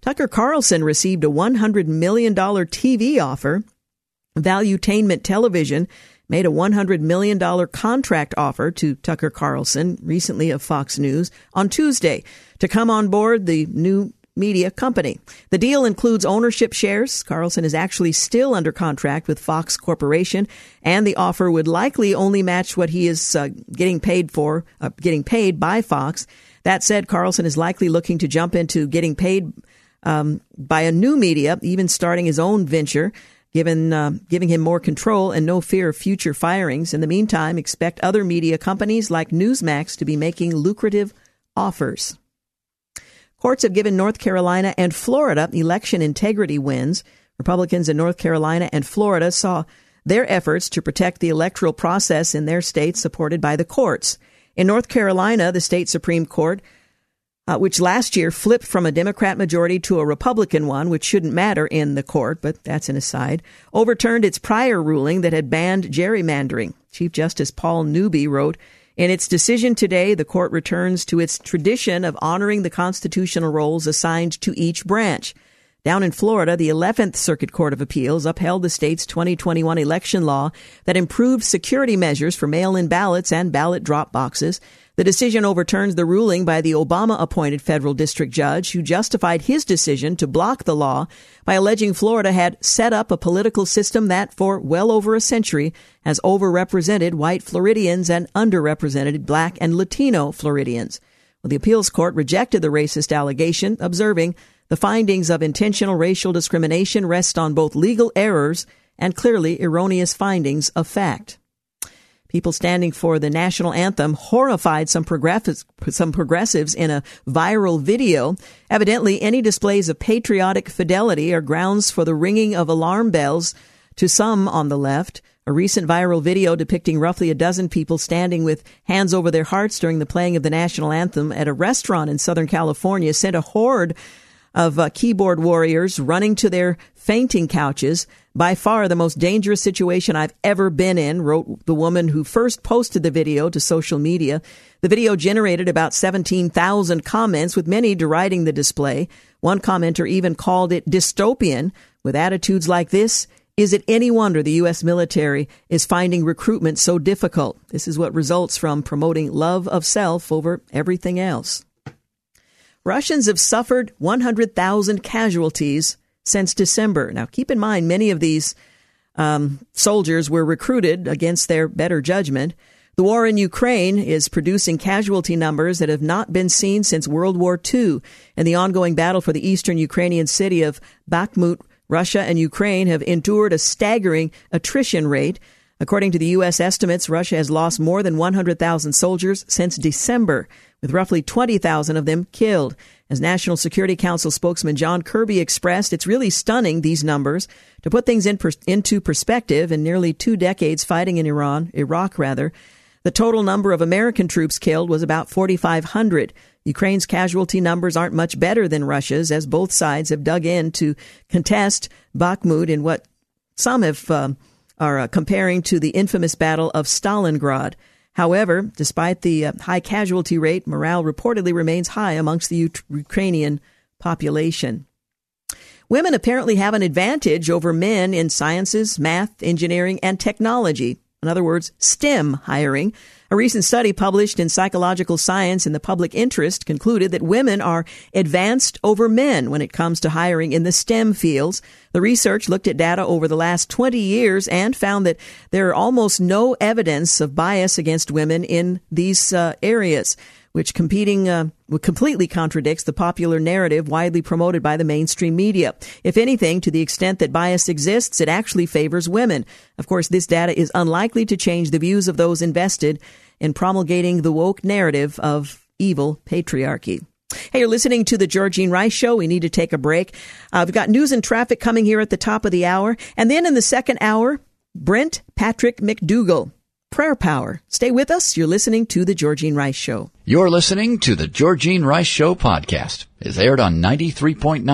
Tucker Carlson received a $100 million TV offer. Valuetainment Television made a $100 million contract offer to Tucker Carlson, recently of Fox News, on Tuesday to come on board the new media company. The deal includes ownership shares. Carlson is actually still under contract with Fox Corporation, and the offer would likely only match what he is getting paid by Fox. That said, Carlson is likely looking to jump into getting paid by a new media, even starting his own venture, giving him more control and no fear of future firings. In the meantime, expect other media companies like Newsmax to be making lucrative offers. Courts have given North Carolina and Florida election integrity wins. Republicans in North Carolina and Florida saw their efforts to protect the electoral process in their states supported by the courts. In North Carolina, the state Supreme Court, which last year flipped from a Democrat majority to a Republican one, which shouldn't matter in the court, but that's an aside, overturned its prior ruling that had banned gerrymandering. Chief Justice Paul Newby wrote, "In its decision today, the court returns to its tradition of honoring the constitutional roles assigned to each branch." Down in Florida, the 11th Circuit Court of Appeals upheld the state's 2021 election law that improved security measures for mail-in ballots and ballot drop boxes. The decision overturns the ruling by the Obama-appointed federal district judge, who justified his decision to block the law by alleging Florida had set up a political system that, for well over a century, has overrepresented white Floridians and underrepresented Black and Latino Floridians. Well, the appeals court rejected the racist allegation, observing, "The findings of intentional racial discrimination rest on both legal errors and clearly erroneous findings of fact." People standing for the national anthem horrified some progressives in a viral video. Evidently, any displays of patriotic fidelity are grounds for the ringing of alarm bells to some on the left. A recent viral video depicting roughly a dozen people standing with hands over their hearts during the playing of the national anthem at a restaurant in Southern California sent a horde of keyboard warriors running to their fainting couches. By far the most dangerous situation I've ever been in, wrote the woman who first posted the video to social media. The video generated about 17,000 comments, with many deriding the display. One commenter even called it dystopian. With attitudes like this, is it any wonder the U.S. military is finding recruitment so difficult? This is what results from promoting love of self over everything else. Russians have suffered 100,000 casualties since December. Now, keep in mind, many of these soldiers were recruited against their better judgment. The war in Ukraine is producing casualty numbers that have not been seen since World War II. In the ongoing battle for the eastern Ukrainian city of Bakhmut, Russia and Ukraine have endured a staggering attrition rate. According to the U.S. estimates, Russia has lost more than 100,000 soldiers since December, with roughly 20,000 of them killed. As National Security Council spokesman John Kirby expressed, it's really stunning, these numbers. To put things into perspective, in nearly 2 decades fighting in Iraq, the total number of American troops killed was about 4,500. Ukraine's casualty numbers aren't much better than Russia's, as both sides have dug in to contest Bakhmut in what some have are comparing to the infamous Battle of Stalingrad. However, despite the high casualty rate, morale reportedly remains high amongst the Ukrainian population. Women apparently have an advantage over men in sciences, math, engineering, and technology. In other words, STEM hiring. A recent study published in Psychological Science in the Public Interest concluded that women are advanced over men when it comes to hiring in the STEM fields. The research looked at data over the last 20 years and found that there are almost no evidence of bias against women in these areas, which completely contradicts the popular narrative widely promoted by the mainstream media. If anything, to the extent that bias exists, it actually favors women. Of course, this data is unlikely to change the views of those invested in promulgating the woke narrative of evil patriarchy. Hey, you're listening to the Georgene Rice Show. We need to take a break. We've got news and traffic coming here at the top of the hour. And then in the second hour, Brent Patrick McDougal. Prayer power. Stay with us. You're listening to The Georgene Rice Show. You're listening to The Georgene Rice Show podcast. It's aired on 93.9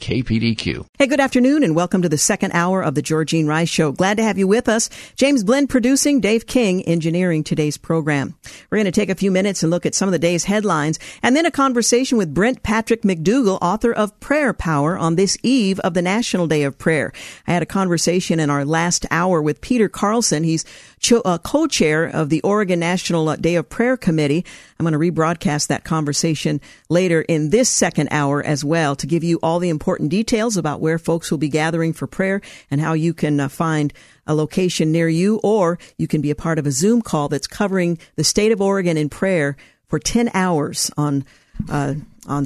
KPDQ. Hey, good afternoon and welcome to the second hour of The Georgene Rice Show. Glad to have you with us. James Blend producing, Dave King engineering today's program. We're going to take a few minutes and look at some of the day's headlines and then a conversation with Brent Patrick McDougal, author of Prayer Power, on this eve of the National Day of Prayer. I had a conversation in our last hour with Peter Carlson. He's co-chair of the Oregon National Day of Prayer Committee. I'm going to rebroadcast that conversation later in this second hour as well to give you all the important details about where folks will be gathering for prayer and how you can find a location near you, or you can be a part of a Zoom call that's covering the state of Oregon in prayer for 10 hours on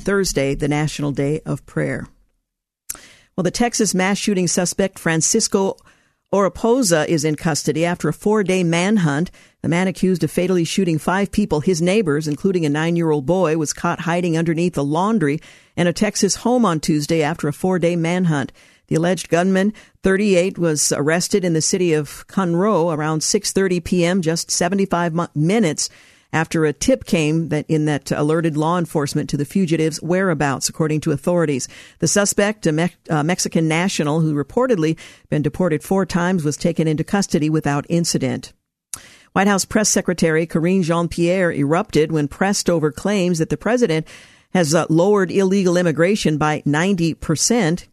Thursday, the National Day of Prayer. Well, the Texas mass shooting suspect Francisco Oropouza is in custody after a 4-day manhunt. The man accused of fatally shooting 5 people, his neighbors, including a 9-year-old boy, was caught hiding underneath a laundry in a Texas home on Tuesday after a 4-day manhunt. The alleged gunman, 38, was arrested in the city of Conroe around 6:30 p.m., just 75 minutes after a tip came that alerted law enforcement to the fugitive's whereabouts, according to authorities. The suspect, a Mexican national who reportedly been deported 4 times, was taken into custody without incident. White House Press Secretary Karine Jean-Pierre erupted when pressed over claims that the president has lowered illegal immigration by 90%.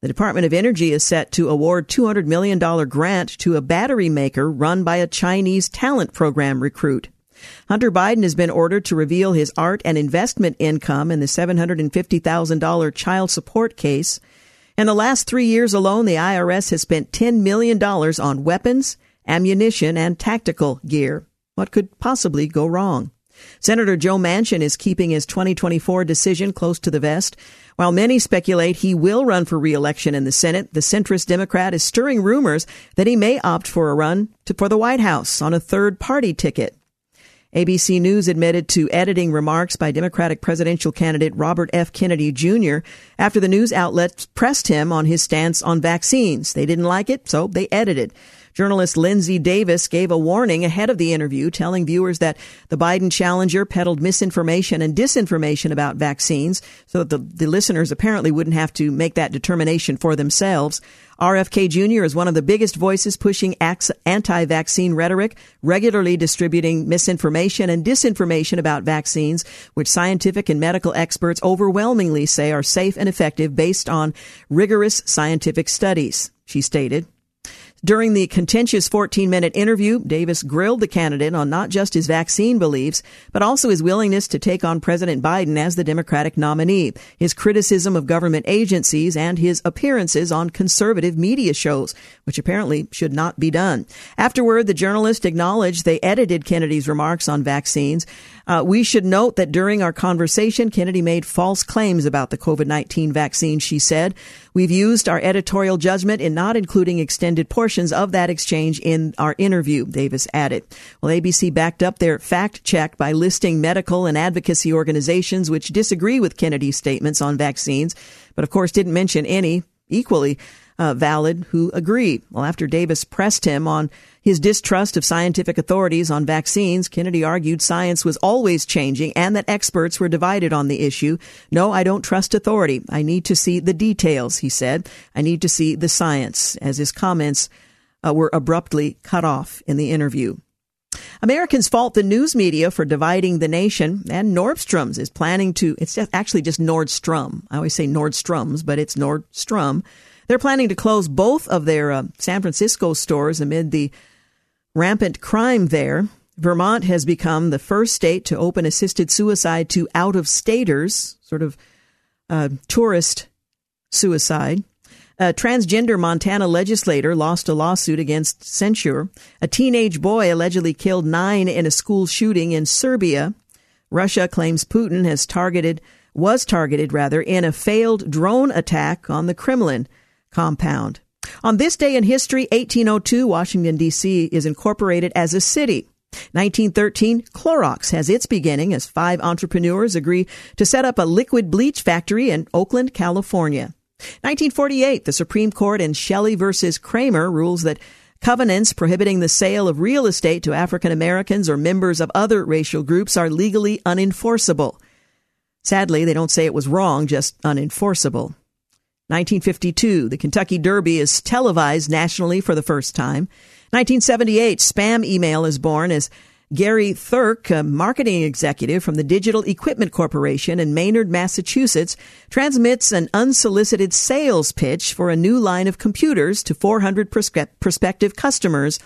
The Department of Energy is set to award $200 million grant to a battery maker run by a Chinese talent program recruit. Hunter Biden has been ordered to reveal his art and investment income in the $750,000 child support case. In the last 3 years alone, the IRS has spent $10 million on weapons, ammunition, and tactical gear. What could possibly go wrong? Senator Joe Manchin is keeping his 2024 decision close to the vest. While many speculate he will run for re-election in the Senate, the centrist Democrat is stirring rumors that he may opt for a run for the White House on a third-party ticket. ABC News admitted to editing remarks by Democratic presidential candidate Robert F. Kennedy Jr. after the news outlets pressed him on his stance on vaccines. They didn't like it, so they edited. Journalist Lindsey Davis gave a warning ahead of the interview, telling viewers that the Biden challenger peddled misinformation and disinformation about vaccines, so that the listeners apparently wouldn't have to make that determination for themselves. RFK Jr. is one of the biggest voices pushing anti-vaccine rhetoric, regularly distributing misinformation and disinformation about vaccines, which scientific and medical experts overwhelmingly say are safe and effective based on rigorous scientific studies, she stated. During the contentious 14-minute interview, Davis grilled the candidate on not just his vaccine beliefs, but also his willingness to take on President Biden as the Democratic nominee, his criticism of government agencies, and his appearances on conservative media shows, which apparently should not be done. Afterward, the journalist acknowledged they edited Kennedy's remarks on vaccines. We should note that during our conversation, Kennedy made false claims about the COVID-19 vaccine, she said. We've used our editorial judgment in not including extended portions of that exchange in our interview, Davis added. Well, ABC backed up their fact check by listing medical and advocacy organizations which disagree with Kennedy's statements on vaccines, but of course didn't mention any equally valid who agreed. Well, after Davis pressed him on his distrust of scientific authorities on vaccines, Kennedy argued science was always changing and that experts were divided on the issue. No, I don't trust authority. I need to see the details, he said. I need to see the science, as his comments were abruptly cut off in the interview. Americans fault the news media for dividing the nation, and Nordstrom's is planning to, it's actually just Nordstrom. I always say Nordstrom's, but it's Nordstrom. They're planning to close both of their San Francisco stores amid the rampant crime there. Vermont has become the first state to open assisted suicide to out-of-staters, sort of tourist suicide. A transgender Montana legislator lost a lawsuit against censure. A teenage boy allegedly killed 9 in a school shooting in Serbia. Russia claims Putin was targeted in a failed drone attack on the Kremlin compound. On this day in history, 1802, Washington, D.C. is incorporated as a city. 1913, Clorox has its beginning as 5 entrepreneurs agree to set up a liquid bleach factory in Oakland, California. 1948, the Supreme Court in Shelley versus Kramer rules that covenants prohibiting the sale of real estate to African Americans or members of other racial groups are legally unenforceable. Sadly, they don't say it was wrong, just unenforceable. 1952, the Kentucky Derby is televised nationally for the first time. 1978, spam email is born as Gary Thirk, a marketing executive from the Digital Equipment Corporation in Maynard, Massachusetts, transmits an unsolicited sales pitch for a new line of computers to 400 prospective customers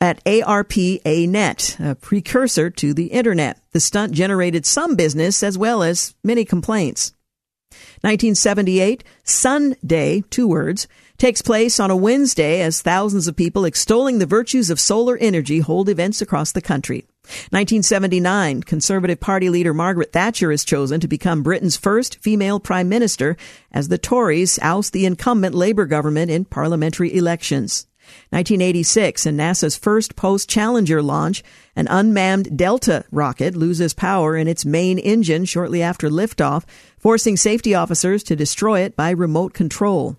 at ARPANet, a precursor to the Internet. The stunt generated some business as well as many complaints. 1978, Sunday, 2 words, takes place on a Wednesday as thousands of people extolling the virtues of solar energy hold events across the country. 1979, Conservative Party leader Margaret Thatcher is chosen to become Britain's first female prime minister as the Tories oust the incumbent Labour government in parliamentary elections. 1986, in NASA's first post-Challenger launch, an unmanned Delta rocket loses power in its main engine shortly after liftoff, forcing safety officers to destroy it by remote control.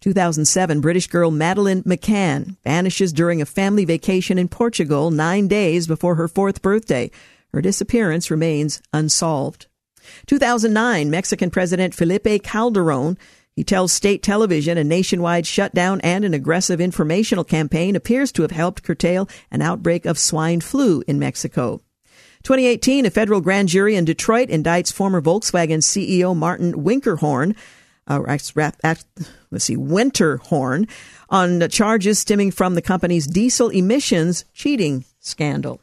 2007, British girl Madeleine McCann vanishes during a family vacation in Portugal 9 days before her 4th birthday. Her disappearance remains unsolved. 2009, Mexican President Felipe Calderon, he tells state television a nationwide shutdown and an aggressive informational campaign appears to have helped curtail an outbreak of swine flu in Mexico. 2018, a federal grand jury in Detroit indicts former Volkswagen CEO Martin Winterhorn on charges stemming from the company's diesel emissions cheating scandal.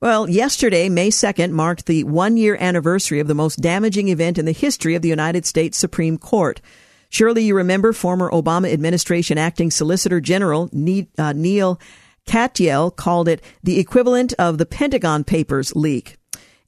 Well, yesterday, May 2nd, marked the 1-year anniversary of the most damaging event in the history of the United States Supreme Court. Surely you remember former Obama administration acting Solicitor General Neil Katyal called it the equivalent of the Pentagon Papers leak.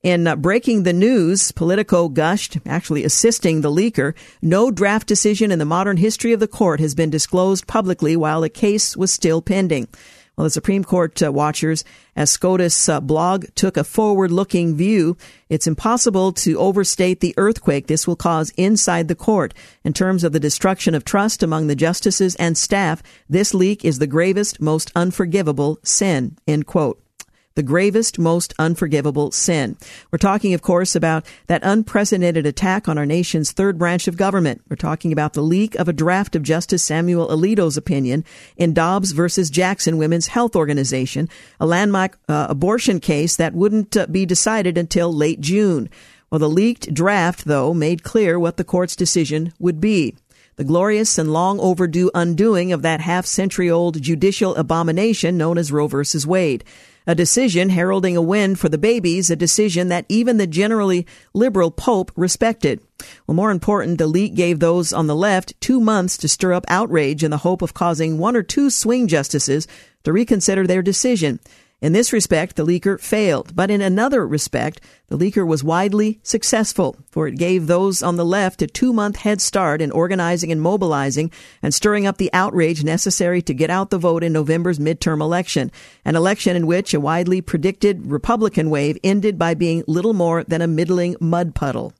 In breaking the news, Politico gushed, actually assisting the leaker, no draft decision in the modern history of the court has been disclosed publicly while the case was still pending. Well, the Supreme Court watchers, as SCOTUS blog took a forward-looking view, it's impossible to overstate the earthquake this will cause inside the court. In terms of the destruction of trust among the justices and staff, this leak is the gravest, most unforgivable sin, end quote. The gravest, most unforgivable sin. We're talking, of course, about that unprecedented attack on our nation's third branch of government. We're talking about the leak of a draft of Justice Samuel Alito's opinion in Dobbs versus Jackson Women's Health Organization, a landmark abortion case that wouldn't be decided until late June. Well, the leaked draft, though, made clear what the court's decision would be. The glorious and long overdue undoing of that half-century-old judicial abomination known as Roe versus Wade. A decision heralding a win for the babies, a decision that even the generally liberal Pope respected. Well, more important, the leak gave those on the left 2 months to stir up outrage in the hope of causing one or two swing justices to reconsider their decision. In this respect, the leaker failed. But in another respect, the leaker was widely successful, for it gave those on the left a 2-month head start in organizing and mobilizing and stirring up the outrage necessary to get out the vote in November's midterm election, an election in which a widely predicted Republican wave ended by being little more than a middling mud puddle.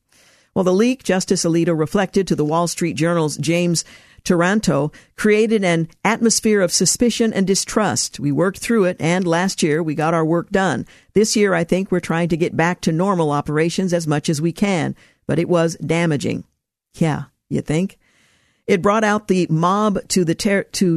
Well, the leak, Justice Alito reflected to the Wall Street Journal's James Taranto, created an atmosphere of suspicion and distrust. We worked through it, and last year we got our work done. This year, I think we're trying to get back to normal operations as much as we can, but it was damaging. Yeah, you think? It brought out the mob to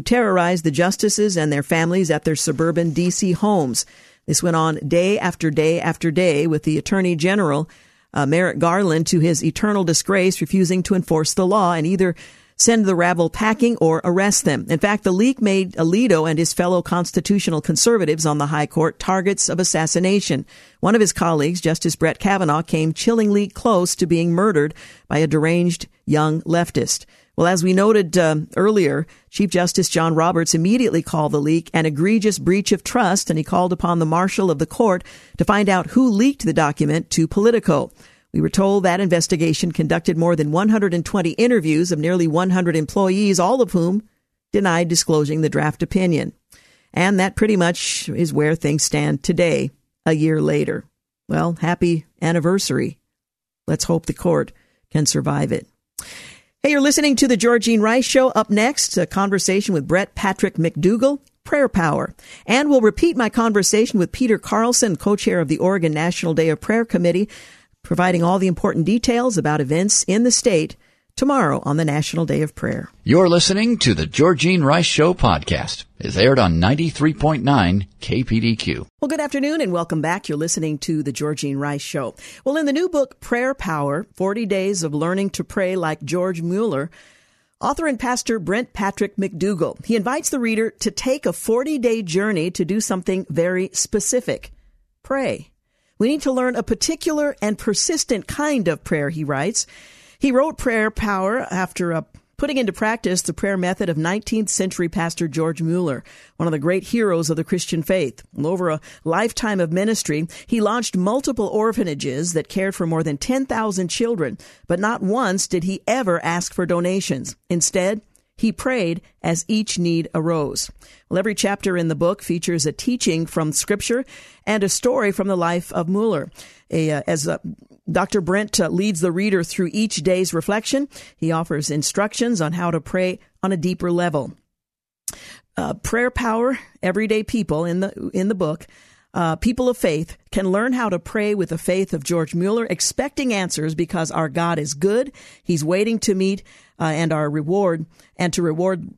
terrorize the justices and their families at their suburban D.C. homes. This went on day after day after day, with the Attorney General Merrick Garland, to his eternal disgrace, refusing to enforce the law and either send the rabble packing or arrest them. In fact, the leak made Alito and his fellow constitutional conservatives on the high court targets of assassination. One of his colleagues, Justice Brett Kavanaugh, came chillingly close to being murdered by a deranged young leftist. Well, as we noted earlier, Chief Justice John Roberts immediately called the leak an egregious breach of trust, and he called upon the marshal of the court to find out who leaked the document to Politico. We were told that investigation conducted more than 120 interviews of nearly 100 employees, all of whom denied disclosing the draft opinion. And that pretty much is where things stand today, a year later. Well, happy anniversary. Let's hope the court can survive it. Hey, you're listening to The Georgene Rice Show. Up next, a conversation with Brent Patrick McDougal, Prayer Power. And we'll repeat my conversation with Peter Carlson, co-chair of the Oregon National Day of Prayer Committee, providing all the important details about events in the state tomorrow on the National Day of Prayer. You're listening to the Georgene Rice Show podcast. It's aired on 93.9 KPDQ. Well, good afternoon and welcome back. You're listening to the Georgene Rice Show. Well, in the new book, Prayer Power, 40 Days of Learning to Pray Like George Muller, author and pastor Brent Patrick McDougal, he invites the reader to take a 40-day journey to do something very specific. Pray. We need to learn a particular and persistent kind of prayer, he writes. He wrote Prayer Power after putting into practice the prayer method of 19th century pastor George Muller, one of the great heroes of the Christian faith. Over a lifetime of ministry, he launched multiple orphanages that cared for more than 10,000 children, but not once did he ever ask for donations. Instead, he prayed as each need arose. Well, every chapter in the book features a teaching from Scripture and a story from the life of Muller. As Dr. Brent leads the reader through each day's reflection, he offers instructions on how to pray on a deeper level. Prayer Power, everyday people in the book, people of faith can learn how to pray with the faith of George Muller, expecting answers because our God is good. He's waiting to meet and to reward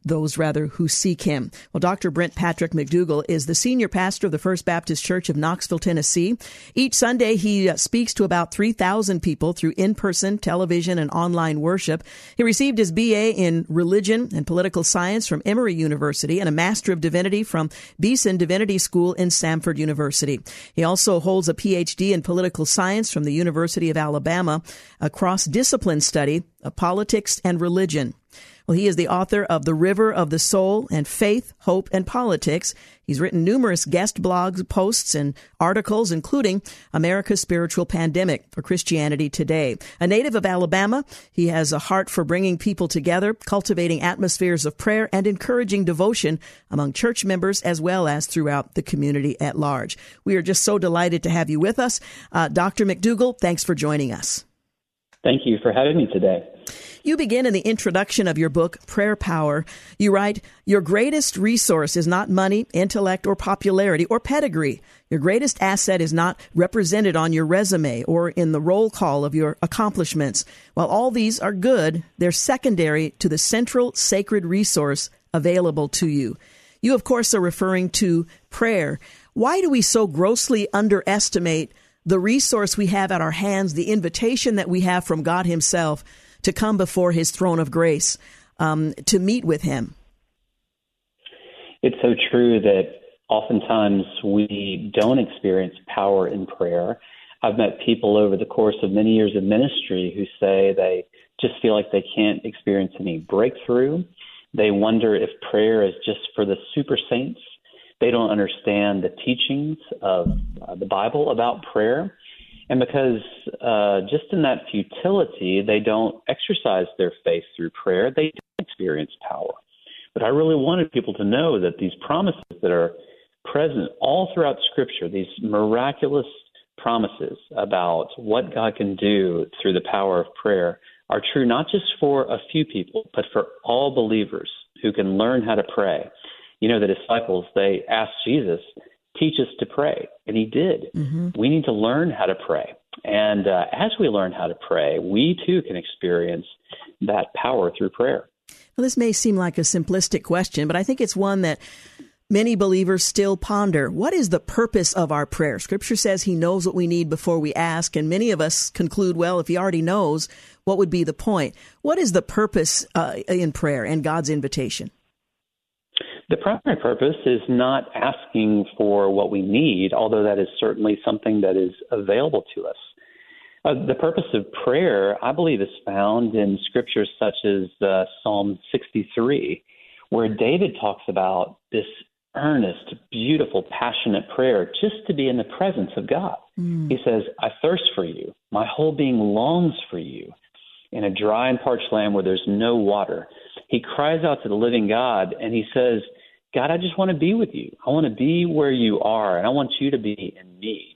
those rather who seek him. Well, Dr. Brent Patrick McDougal is the senior pastor of the First Baptist Church of Knoxville, Tennessee. Each Sunday, he speaks to about 3,000 people through in-person, television, and online worship. He received his B.A. in religion and political science from Emory University and a Master of Divinity from Beeson Divinity School in Samford University. He also holds a Ph.D. in political science from the University of Alabama, a cross-discipline study of politics and religion. Well, he is the author of The River of the Soul and Faith, Hope, and Politics. He's written numerous guest blog posts and articles, including America's Spiritual Pandemic for Christianity Today. A native of Alabama, he has a heart for bringing people together, cultivating atmospheres of prayer, and encouraging devotion among church members as well as throughout the community at large. We are just so delighted to have you with us. Dr. McDougal, thanks for joining us. Thank you for having me today. You begin in the introduction of your book, Prayer Power. You write, "Your greatest resource is not money, intellect, or popularity, or pedigree. Your greatest asset is not represented on your resume or in the roll call of your accomplishments. While all these are good, they're secondary to the central sacred resource available to you." You, of course, are referring to prayer. Why do we so grossly underestimate the resource we have at our hands, the invitation that we have from God himself to come before his throne of grace, to meet with him? It's so true that oftentimes we don't experience power in prayer. I've met people over the course of many years of ministry who say they just feel like they can't experience any breakthrough. They wonder if prayer is just for the super saints. They don't understand the teachings of the Bible about prayer. And because just in that futility, they don't exercise their faith through prayer, they don't experience power. But I really wanted people to know that these promises that are present all throughout Scripture, these miraculous promises about what God can do through the power of prayer, are true not just for a few people, but for all believers who can learn how to pray. You know, the disciples, they asked Jesus, "Teach us to pray." And he did. Mm-hmm. We need to learn how to pray. And as we learn how to pray, we too can experience that power through prayer. Well, this may seem like a simplistic question, but I think it's one that many believers still ponder. What is the purpose of our prayer? Scripture says he knows what we need before we ask. And many of us conclude, well, if he already knows, what would be the point? What is the purpose in prayer and God's invitation? The primary purpose is not asking for what we need, although that is certainly something that is available to us. The purpose of prayer, I believe, is found in scriptures such as Psalm 63, where David talks about this earnest, beautiful, passionate prayer just to be in the presence of God. Mm. He says, "I thirst for you. My whole being longs for you in a dry and parched land where there's no water." He cries out to the living God, and he says, "God, I just want to be with you. I want to be where you are, and I want you to be in me."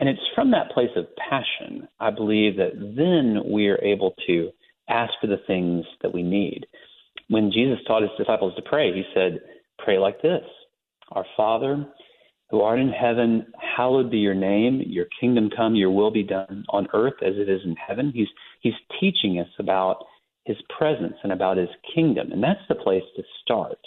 And it's from that place of passion, I believe, that then we are able to ask for the things that we need. When Jesus taught his disciples to pray, he said, "Pray like this: Our Father, who art in heaven, hallowed be your name. Your kingdom come, your will be done on earth as it is in heaven." He's teaching us about his presence and about his kingdom. And that's the place to start.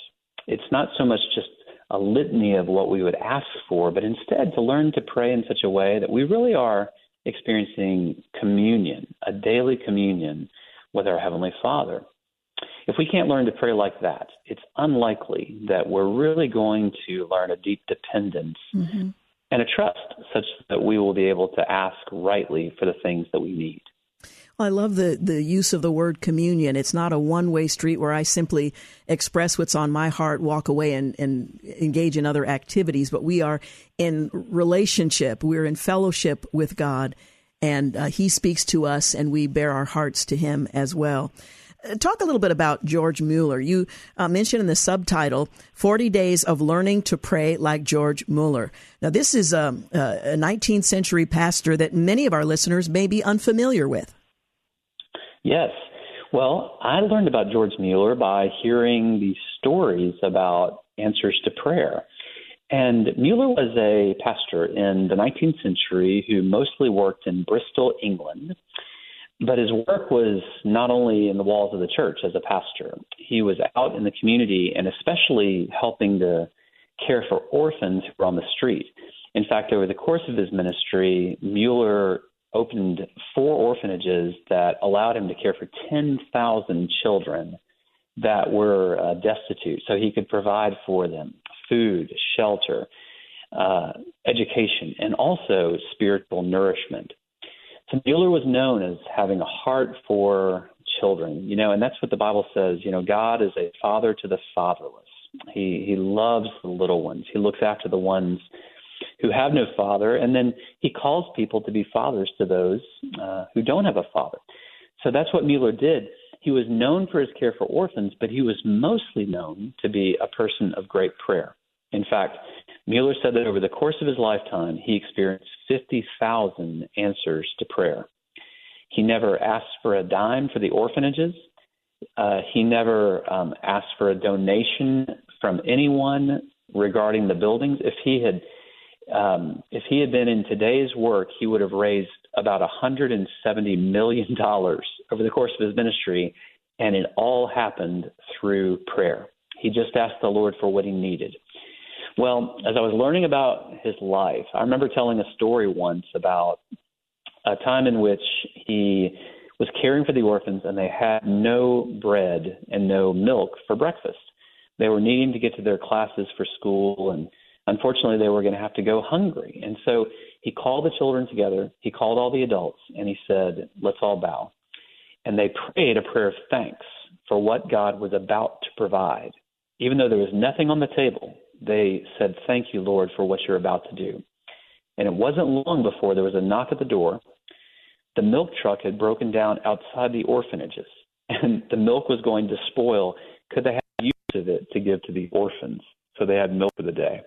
It's not so much just a litany of what we would ask for, but instead to learn to pray in such a way that we really are experiencing communion, a daily communion with our Heavenly Father. If we can't learn to pray like that, it's unlikely that we're really going to learn a deep dependence mm-hmm. and a trust such that we will be able to ask rightly for the things that we need. Well, I love the use of the word communion. It's not a one-way street where I simply express what's on my heart, walk away, and engage in other activities. But we are in relationship. We're in fellowship with God, and he speaks to us, and we bear our hearts to him as well. Talk a little bit about George Muller. You mentioned in the subtitle, 40 Days of Learning to Pray Like George Muller. Now, this is a 19th century pastor that many of our listeners may be unfamiliar with. Yes. Well, I learned about George Muller by hearing these stories about answers to prayer. And Muller was a pastor in the 19th century who mostly worked in Bristol, England. But his work was not only in the walls of the church as a pastor. He was out in the community and especially helping to care for orphans who were on the street. In fact, over the course of his ministry, Muller opened 4 orphanages that allowed him to care for 10,000 children that were destitute, so he could provide for them food, shelter, education, and also spiritual nourishment. So Muller was known as having a heart for children, you know, and that's what the Bible says. You know, God is a father to the fatherless. He loves the little ones. He looks after the ones who have no father. And then he calls people to be fathers to those who don't have a father. So that's what Mueller did. He was known for his care for orphans, but he was mostly known to be a person of great prayer. In fact, Mueller said that over the course of his lifetime, he experienced 50,000 answers to prayer. He never asked for a dime for the orphanages. He never asked for a donation from anyone regarding the buildings. If he had been in today's work, he would have raised about $170 million over the course of his ministry, and it all happened through prayer. He just asked the Lord for what he needed. Well, as I was learning about his life, I remember telling a story once about a time in which he was caring for the orphans, and they had no bread and no milk for breakfast. They were needing to get to their classes for school, and unfortunately, they were going to have to go hungry. And so he called the children together. He called all the adults, and he said, "Let's all bow." And they prayed a prayer of thanks for what God was about to provide. Even though there was nothing on the table, they said, "Thank you, Lord, for what you're about to do." And it wasn't long before there was a knock at the door. The milk truck had broken down outside the orphanages, and the milk was going to spoil. Could they have use of it to give to the orphans? So they had milk for the day.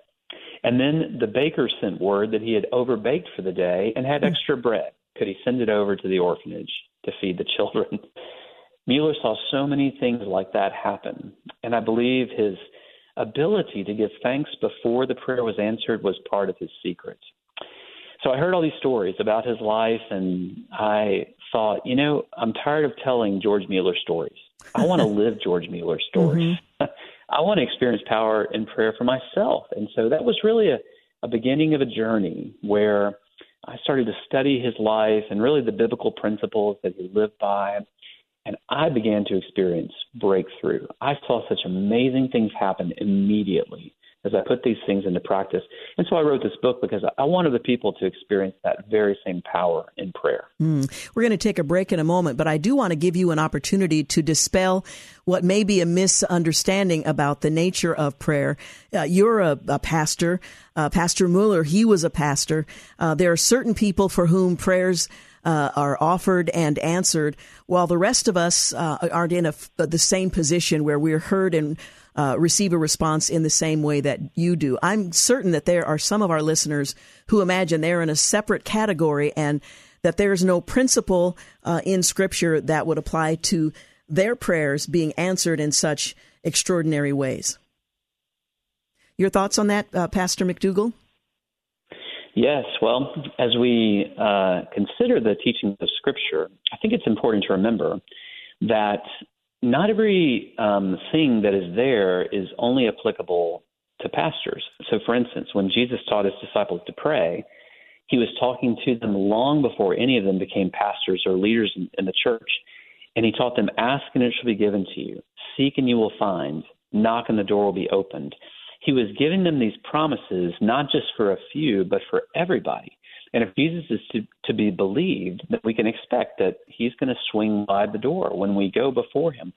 And then the baker sent word that he had overbaked for the day and had extra bread. Could he send it over to the orphanage to feed the children? Mueller saw so many things like that happen, and I believe his ability to give thanks before the prayer was answered was part of his secret. So I heard all these stories about his life, and I thought, you know, I'm tired of telling George Mueller stories. I want to live George Mueller stories. Mm-hmm. I want to experience power in prayer for myself. And so that was really a beginning of a journey where I started to study his life and really the biblical principles that he lived by. And I began to experience breakthrough. I saw such amazing things happen immediately as I put these things into practice. And so I wrote this book because I wanted the people to experience that very same power in prayer. We're going to take a break in a moment, but I do want to give you an opportunity to dispel what may be a misunderstanding about the nature of prayer. You're a pastor. Pastor Mueller, he was a pastor. There are certain people for whom prayers are offered and answered, while the rest of us aren't in the same position where we're heard and receive a response in the same way that you do. I'm certain that there are some of our listeners who imagine they're in a separate category and that there's no principle in Scripture that would apply to their prayers being answered in such extraordinary ways. Your thoughts on that, Pastor McDougal? Yes. Well, as we consider the teachings of Scripture, I think it's important to remember that not every thing that is there is only applicable to pastors. So, for instance, when Jesus taught his disciples to pray, he was talking to them long before any of them became pastors or leaders in the church. And he taught them, "Ask and it shall be given to you. Seek and you will find. Knock and the door will be opened." He was giving them these promises, not just for a few, but for everybody. And if Jesus is to be believed, then we can expect that he's going to swing by the door when we go before him.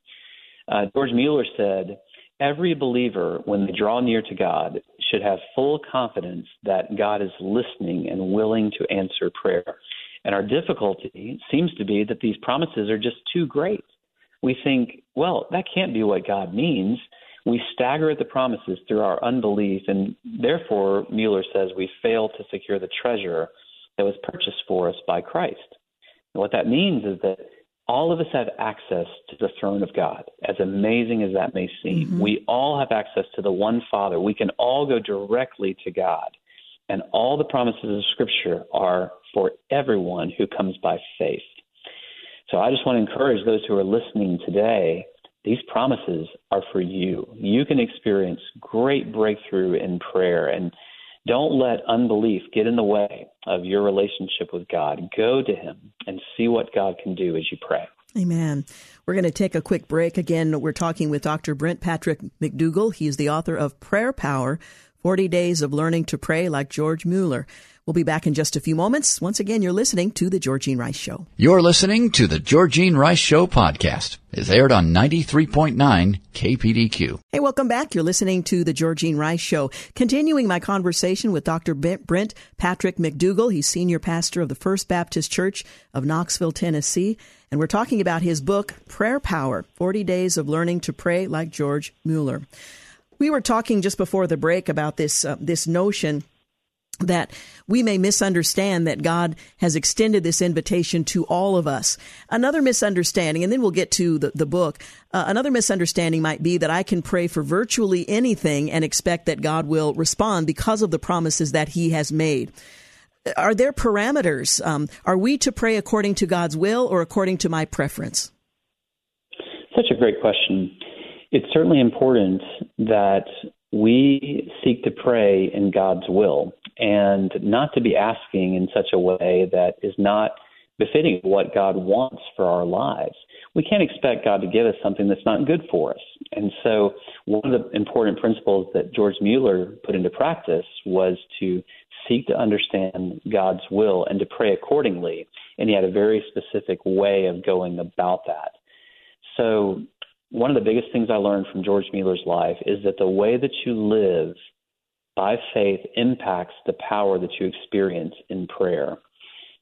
George Mueller said, "Every believer, when they draw near to God, should have full confidence that God is listening and willing to answer prayer." And our difficulty seems to be that these promises are just too great. We think, well, that can't be what God means. We stagger at the promises through our unbelief, and therefore, Mueller says, we fail to secure the treasure that was purchased for us by Christ. And what that means is that all of us have access to the throne of God, as amazing as that may seem. Mm-hmm. We all have access to the one Father. We can all go directly to God, and all the promises of Scripture are for everyone who comes by faith. So I just want to encourage those who are listening today. These promises are for you. You can experience great breakthrough in prayer, and don't let unbelief get in the way of your relationship with God. Go to him and see what God can do as you pray. Amen. We're going to take a quick break. Again, we're talking with Dr. Brent Patrick McDougal. He is the author of Prayer Power 40 Days of Learning to Pray Like George Muller. We'll be back in just a few moments. Once again, you're listening to The Georgene Rice Show. You're listening to The Georgene Rice Show podcast. It's aired on 93.9 KPDQ. Hey, welcome back. You're listening to The Georgene Rice Show. Continuing my conversation with Dr. Brent Patrick McDougal. He's senior pastor of the First Baptist Church of Knoxville, Tennessee. And we're talking about his book, Prayer Power, 40 Days of Learning to Pray Like George Muller. We were talking just before the break about this notion that we may misunderstand that God has extended this invitation to all of us. Another misunderstanding, and then we'll get to the book, another misunderstanding might be that I can pray for virtually anything and expect that God will respond because of the promises that he has made. Are there parameters? Are we to pray according to God's will or according to my preference? Such a great question. It's certainly important that we seek to pray in God's will and not to be asking in such a way that is not befitting what God wants for our lives. We can't expect God to give us something that's not good for us. And so one of the important principles that George Muller put into practice was to seek to understand God's will and to pray accordingly. And he had a very specific way of going about that. So one of the biggest things I learned from George Muller's life is that the way that you live by faith impacts the power that you experience in prayer.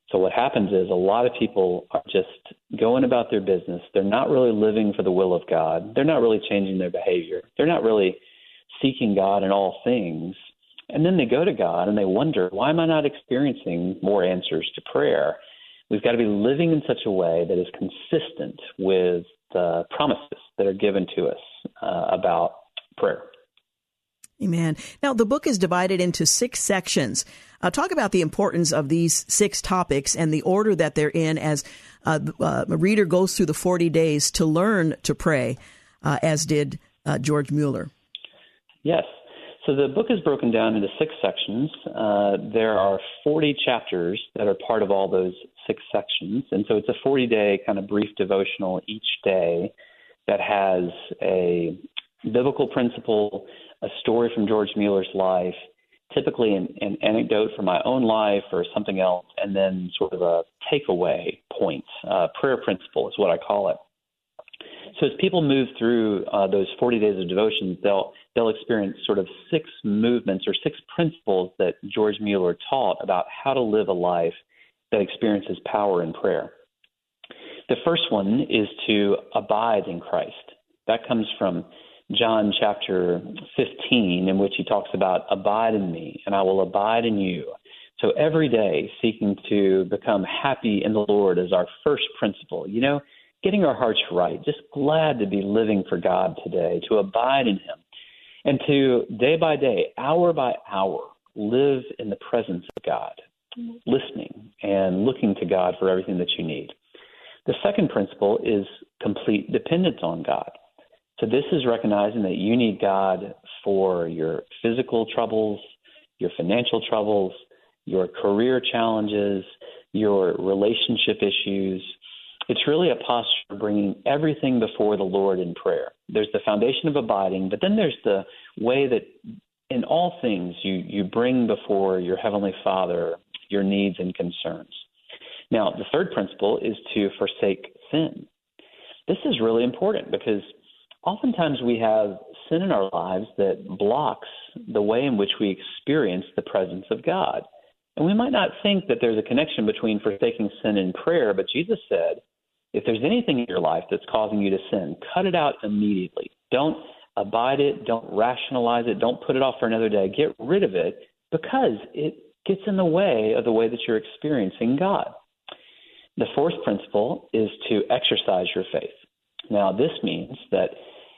So what happens is a lot of people are just going about their business. They're not really living for the will of God. They're not really changing their behavior. They're not really seeking God in all things. And then they go to God and they wonder, why am I not experiencing more answers to prayer? We've got to be living in such a way that is consistent with the promises that are given to us about prayer. Amen. Now, the book is divided into 6 sections. Talk about the importance of these 6 topics and the order that they're in as a reader goes through the 40 days to learn to pray, as did George Muller. Yes. So the book is broken down into 6 sections. There are 40 chapters that are part of all those 6 sections. And so it's a 40-day kind of brief devotional each day that has a biblical principle, a story from George Muller's life, typically an anecdote from my own life or something else, and then sort of a takeaway point. Prayer principle is what I call it. So as people move through those 40 days of devotion, they'll experience sort of 6 movements or 6 principles that George Muller taught about how to live a life that experiences power in prayer. The first one is to abide in Christ. That comes from John chapter 15, in which he talks about abide in me and I will abide in you. So every day seeking to become happy in the Lord is our first principle. You know, getting our hearts right, just glad to be living for God today, to abide in him, and to day by day, hour by hour, live in the presence of God, listening and looking to God for everything that you need. The second principle is complete dependence on God. So this is recognizing that you need God for your physical troubles, your financial troubles, your career challenges, your relationship issues. It's really a posture of bringing everything before the Lord in prayer. There's the foundation of abiding, but then there's the way that in all things you bring before your Heavenly Father your needs and concerns. Now, the third principle is to forsake sin. This is really important because oftentimes we have sin in our lives that blocks the way in which we experience the presence of God. And we might not think that there's a connection between forsaking sin and prayer, but Jesus said, if there's anything in your life that's causing you to sin, cut it out immediately. Don't abide it. Don't rationalize it. Don't put it off for another day. Get rid of it because it gets in the way of the way that you're experiencing God. The fourth principle is to exercise your faith. Now, this means that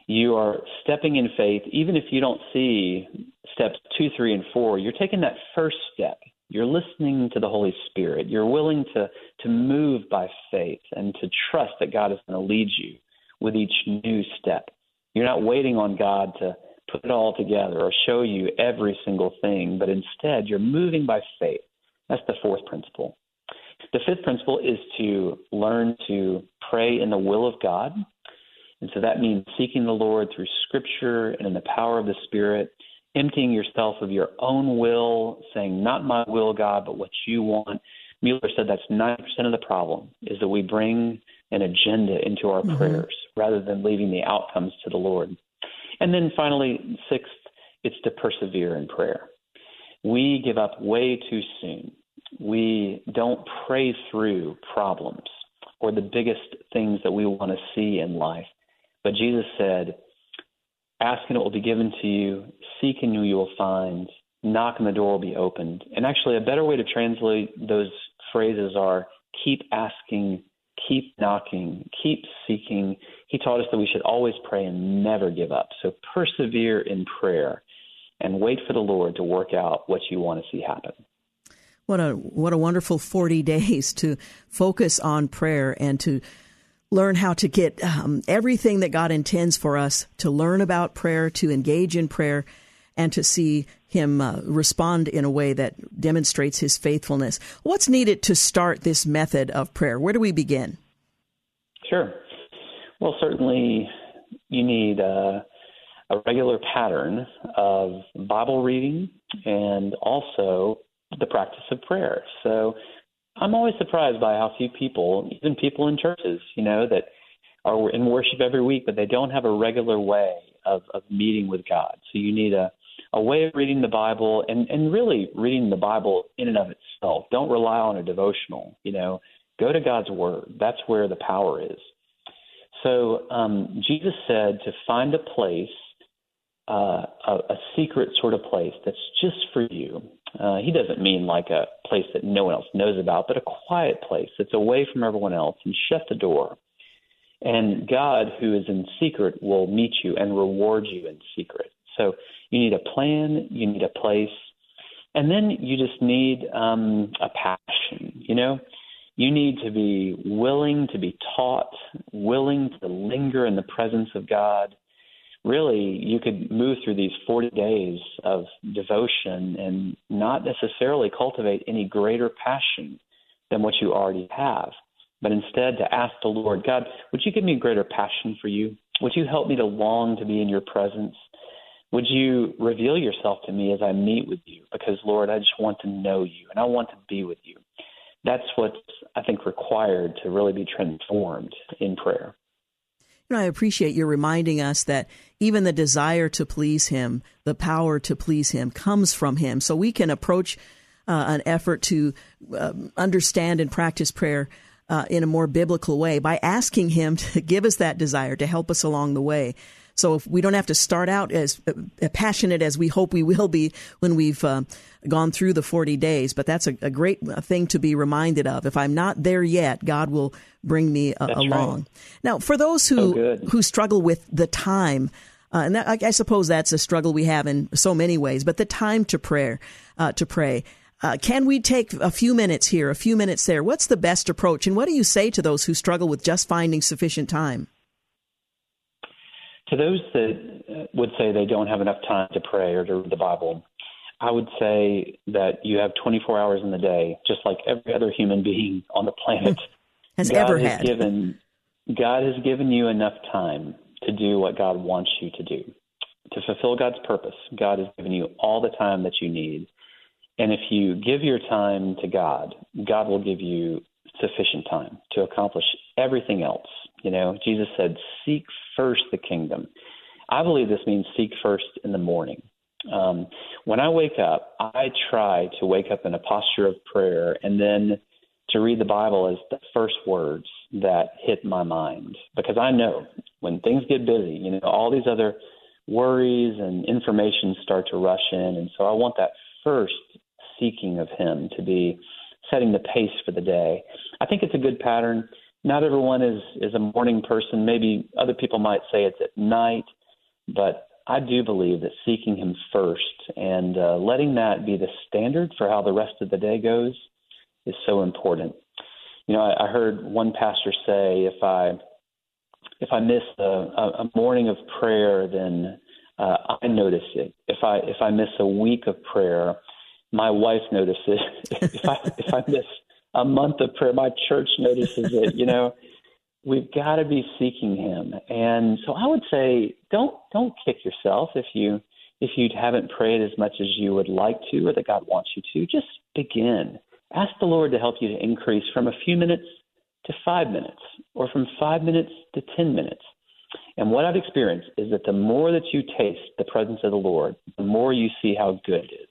you are stepping in faith, even if you don't see steps 2, 3, and 4. You're taking that first step. You're listening to the Holy Spirit. You're willing to move by faith and to trust that God is going to lead you with each new step. You're not waiting on God to put it all together or show you every single thing, but instead you're moving by faith. That's the fourth principle. The fifth principle is to learn to pray in the will of God. And so that means seeking the Lord through Scripture and in the power of the Spirit. emptying yourself of your own will, saying, not my will, God, but what you want. Mueller said that's 90% of the problem, is that we bring an agenda into our prayers rather than leaving the outcomes to the Lord. And then finally, sixth, it's to persevere in prayer. We give up way too soon. We don't pray through problems or the biggest things that we want to see in life. But Jesus said, ask and it will be given to you, seek and you will find, knock and the door will be opened. And actually a better way to translate those phrases are keep asking, keep knocking, keep seeking. He taught us that we should always pray and never give up. So persevere in prayer and wait for the Lord to work out what you want to see happen. What a wonderful 40 days to focus on prayer and to learn how to get everything that God intends for us, to learn about prayer, to engage in prayer, and to see him respond in a way that demonstrates his faithfulness. What's needed to start this method of prayer? Where do we begin? Sure. Well, certainly you need a regular pattern of Bible reading and also the practice of prayer. So I'm always surprised by how few people, even people in churches, you know, that are in worship every week, but they don't have a regular way of meeting with God. So you need a way of reading the Bible and really reading the Bible in and of itself. Don't rely on a devotional, you know, go to God's word. That's where the power is. So Jesus said to find a place, a secret sort of place that's just for you. He doesn't mean like a place that no one else knows about, but a quiet place that's away from everyone else, and shut the door. And God, who is in secret, will meet you and reward you in secret. So you need a plan, you need a place, and then you just need a passion. You know, you need to be willing to be taught, willing to linger in the presence of God. Really, you could move through these 40 days of devotion and not necessarily cultivate any greater passion than what you already have, but instead to ask the Lord, God, would you give me a greater passion for you? Would you help me to long to be in your presence? Would you reveal yourself to me as I meet with you? Because, Lord, I just want to know you and I want to be with you. That's what's, I think, required to really be transformed in prayer. And I appreciate you reminding us that even the desire to please him, the power to please him comes from him. So we can approach an effort to understand and practice prayer in a more biblical way by asking him to give us that desire, to help us along the way. So if we don't have to start out as passionate as we hope we will be when we've gone through the 40 days. But that's a great thing to be reminded of. If I'm not there yet, God will bring me along. Right. Now, for those who struggle with the time, and that, I suppose that's a struggle we have in so many ways, but the time to prayer, can we take a few minutes here, a few minutes there? What's the best approach? And what do you say to those who struggle with just finding sufficient time? To those that would say they don't have enough time to pray or to read the Bible, I would say that you have 24 hours in the day, just like every other human being on the planet has ever had. God has given you enough time to do what God wants you to do, to fulfill God's purpose. God has given you all the time that you need. And if you give your time to God, God will give you sufficient time to accomplish everything else. You know, Jesus said, seek first the kingdom. I believe this means seek first in the morning. When I wake up, I try to wake up in a posture of prayer and then to read the Bible as the first words that hit my mind. Because I know when things get busy, you know, all these other worries and information start to rush in. And so I want that first seeking of him to be setting the pace for the day. I think it's a good pattern. Not everyone is a morning person. Maybe other people might say it's at night, but I do believe that seeking him first and letting that be the standard for how the rest of the day goes is so important. You know, I heard one pastor say, if I miss a morning of prayer, then I notice it. If I miss a week of prayer, my wife notices it. If I miss a month of prayer, my church notices it. You know, we've got to be seeking him. And so I would say, don't kick yourself if you If you haven't prayed as much as you would like to or that God wants you to, just begin. Ask the Lord to help you to increase from a few minutes to 5 minutes or from 5 minutes to 10 minutes. And what I've experienced is that the more that you taste the presence of the Lord, the more you see how good it is.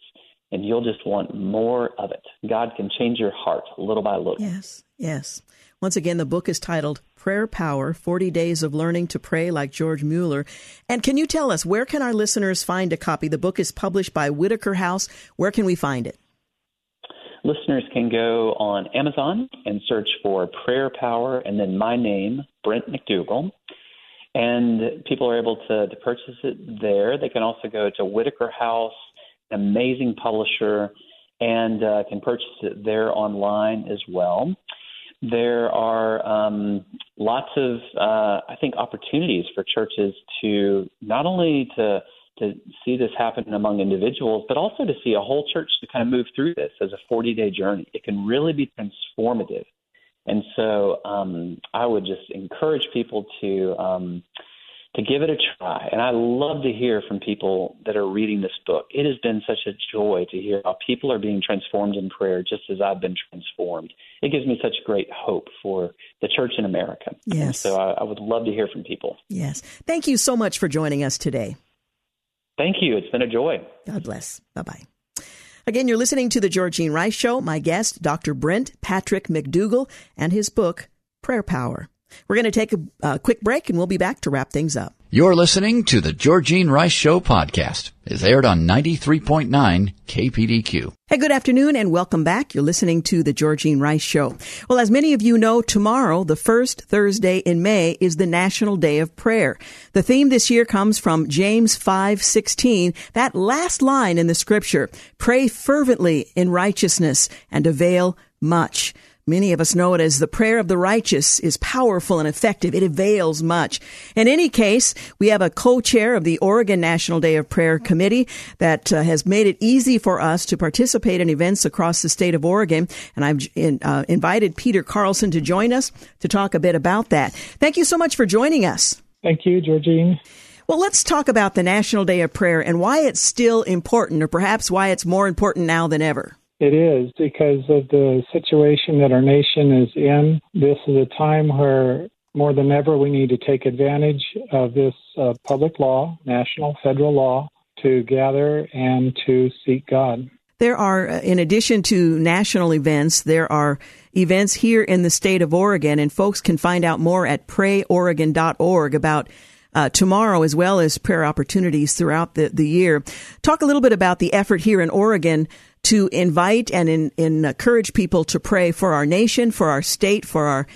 And you'll just want more of it. God can change your heart little by little. Yes, yes. Once again, the book is titled Prayer Power, 40 Days of Learning to Pray Like George Muller. And can you tell us, where can our listeners find a copy? The book is published by Whitaker House. Where can we find it? Listeners can go on Amazon and search for Prayer Power and then my name, Brent McDougal. And people are able to purchase it there. They can also go to Whitaker House, an amazing publisher, and can purchase it there online as well. There are lots of, I think, opportunities for churches to not only to see this happen among individuals, but also to see a whole church to kind of move through this as a 40-day journey. It can really be transformative. And so I would just encourage people to give it a try. And I love to hear from people that are reading this book. It has been such a joy to hear how people are being transformed in prayer, just as I've been transformed. It gives me such great hope for the church in America. Yes. And so I would love to hear from people. Yes. Thank you so much for joining us today. Thank you. It's been a joy. God bless. Bye-bye. Again, you're listening to The Georgene Rice Show. My guest, Dr. Brent Patrick McDougal, and his book, Prayer Power. We're going to take a quick break, and we'll be back to wrap things up. You're listening to The Georgene Rice Show podcast. It's aired on 93.9 KPDQ. Hey, good afternoon and welcome back. You're listening to The Georgene Rice Show. Well, as many of you know, tomorrow, the first Thursday in May, is the National Day of Prayer. The theme this year comes from James 5:16, that last line in the scripture, pray fervently in righteousness and avail much. Many of us know it as the prayer of the righteous is powerful and effective. It avails much. In any case, we have a co-chair of the Oregon National Day of Prayer Committee that has made it easy for us to participate in events across the state of Oregon. And I've invited Peter Carlson to join us to talk a bit about that. Thank you so much for joining us. Thank you, Georgene. Well, let's talk about the National Day of Prayer and why it's still important, or perhaps why it's more important now than ever. It is, because of the situation that our nation is in. This is a time where more than ever we need to take advantage of this public law, national federal law, to gather and to seek God. There are, in addition to national events, there are events here in the state of Oregon, and folks can find out more at PrayOregon.org about tomorrow, as well as prayer opportunities throughout the year. Talk a little bit about the effort here in Oregon to invite and encourage people to pray for our nation, for our state, for our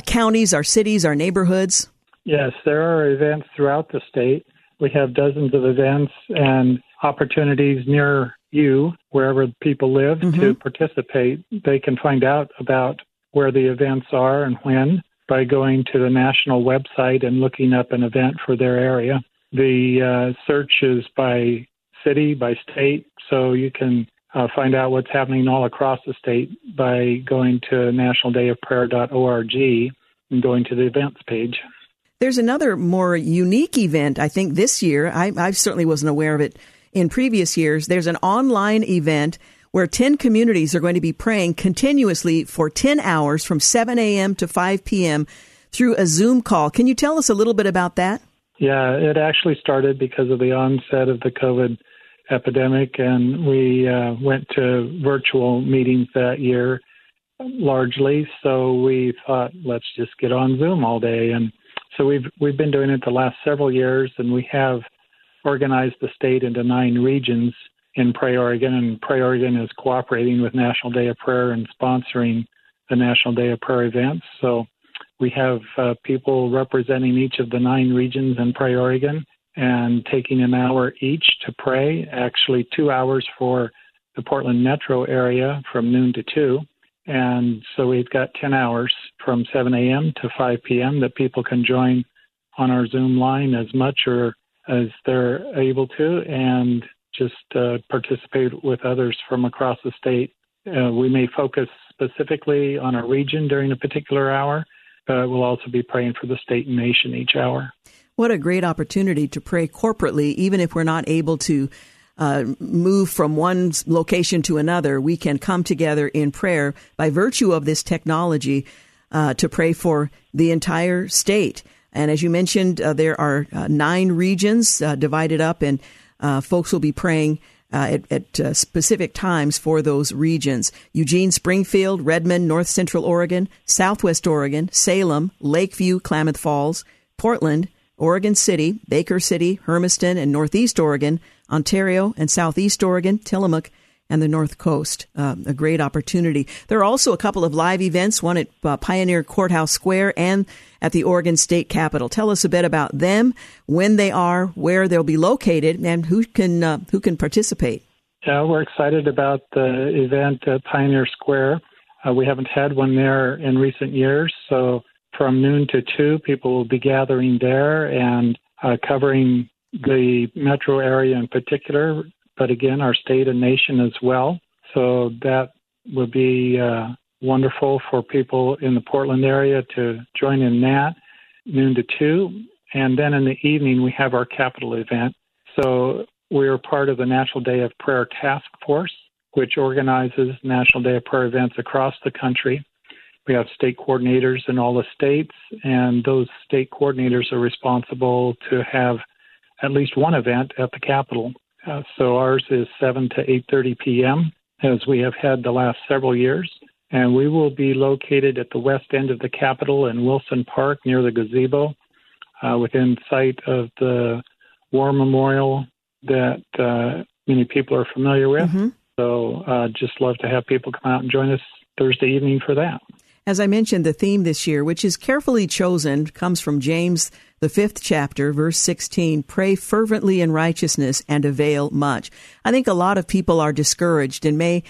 counties, our cities, our neighborhoods. Yes, there are events throughout the state. We have dozens of events and opportunities near you, wherever people live, to participate. They can find out about where the events are and when by going to the national website and looking up an event for their area. The search is by city, by state, so you can find out what's happening all across the state by going to nationaldayofprayer.org and going to the events page. There's another more unique event, I think, this year. I certainly wasn't aware of it in previous years. There's an online event where 10 communities are going to be praying continuously for 10 hours from 7 a.m. to 5 p.m. through a Zoom call. Can you tell us a little bit about that? Yeah, it actually started because of the onset of the COVID epidemic, and we went to virtual meetings that year largely, so we thought, let's just get on Zoom all day. And so we've been doing it the last several years, and we have organized the state into 9 regions in Pray Oregon, and Pray Oregon is cooperating with National Day of Prayer and sponsoring the National Day of Prayer events. So we have people representing each of the 9 regions in Pray Oregon, and taking an hour each to pray, actually 2 hours for the Portland metro area from noon to 2. And so we've got 10 hours from 7 a.m. to 5 p.m. that people can join on our Zoom line as much or as they're able to, and just participate with others from across the state. We may focus specifically on a region during a particular hour, We'll also be praying for the state and nation each hour. What a great opportunity to pray corporately, even if we're not able to move from one location to another. We can come together in prayer by virtue of this technology to pray for the entire state. And as you mentioned, there are 9 regions divided up, and folks will be praying at specific times for those regions: Eugene, Springfield, Redmond, North Central Oregon, Southwest Oregon, Salem, Lakeview, Klamath Falls, Portland, Oregon City, Baker City, Hermiston, and Northeast Oregon, Ontario and Southeast Oregon, Tillamook, and the North Coast. A great opportunity. There are also a couple of live events, one at Pioneer Courthouse Square and at the Oregon State Capitol. Tell us a bit about them, when they are, where they'll be located, and who can participate. Yeah, we're excited about the event at Pioneer Square. We haven't had one there in recent years, so from noon to 2, people will be gathering there and covering the metro area in particular, but again, our state and nation as well. So that would be wonderful for people in the Portland area to join in that, noon to 2. And then in the evening, we have our Capitol event. So we are part of the National Day of Prayer Task Force, which organizes National Day of Prayer events across the country. We have state coordinators in all the states, and those state coordinators are responsible to have at least one event at the Capitol. So ours is 7 to 8:30 p.m., as we have had the last several years. And we will be located at the west end of the Capitol in Wilson Park near the gazebo, within sight of the War Memorial that many people are familiar with. Mm-hmm. So just love to have people come out and join us Thursday evening for that. As I mentioned, the theme this year, which is carefully chosen, comes from James, the 5th chapter, verse 16, pray fervently in righteousness and avail much. I think a lot of people are discouraged and may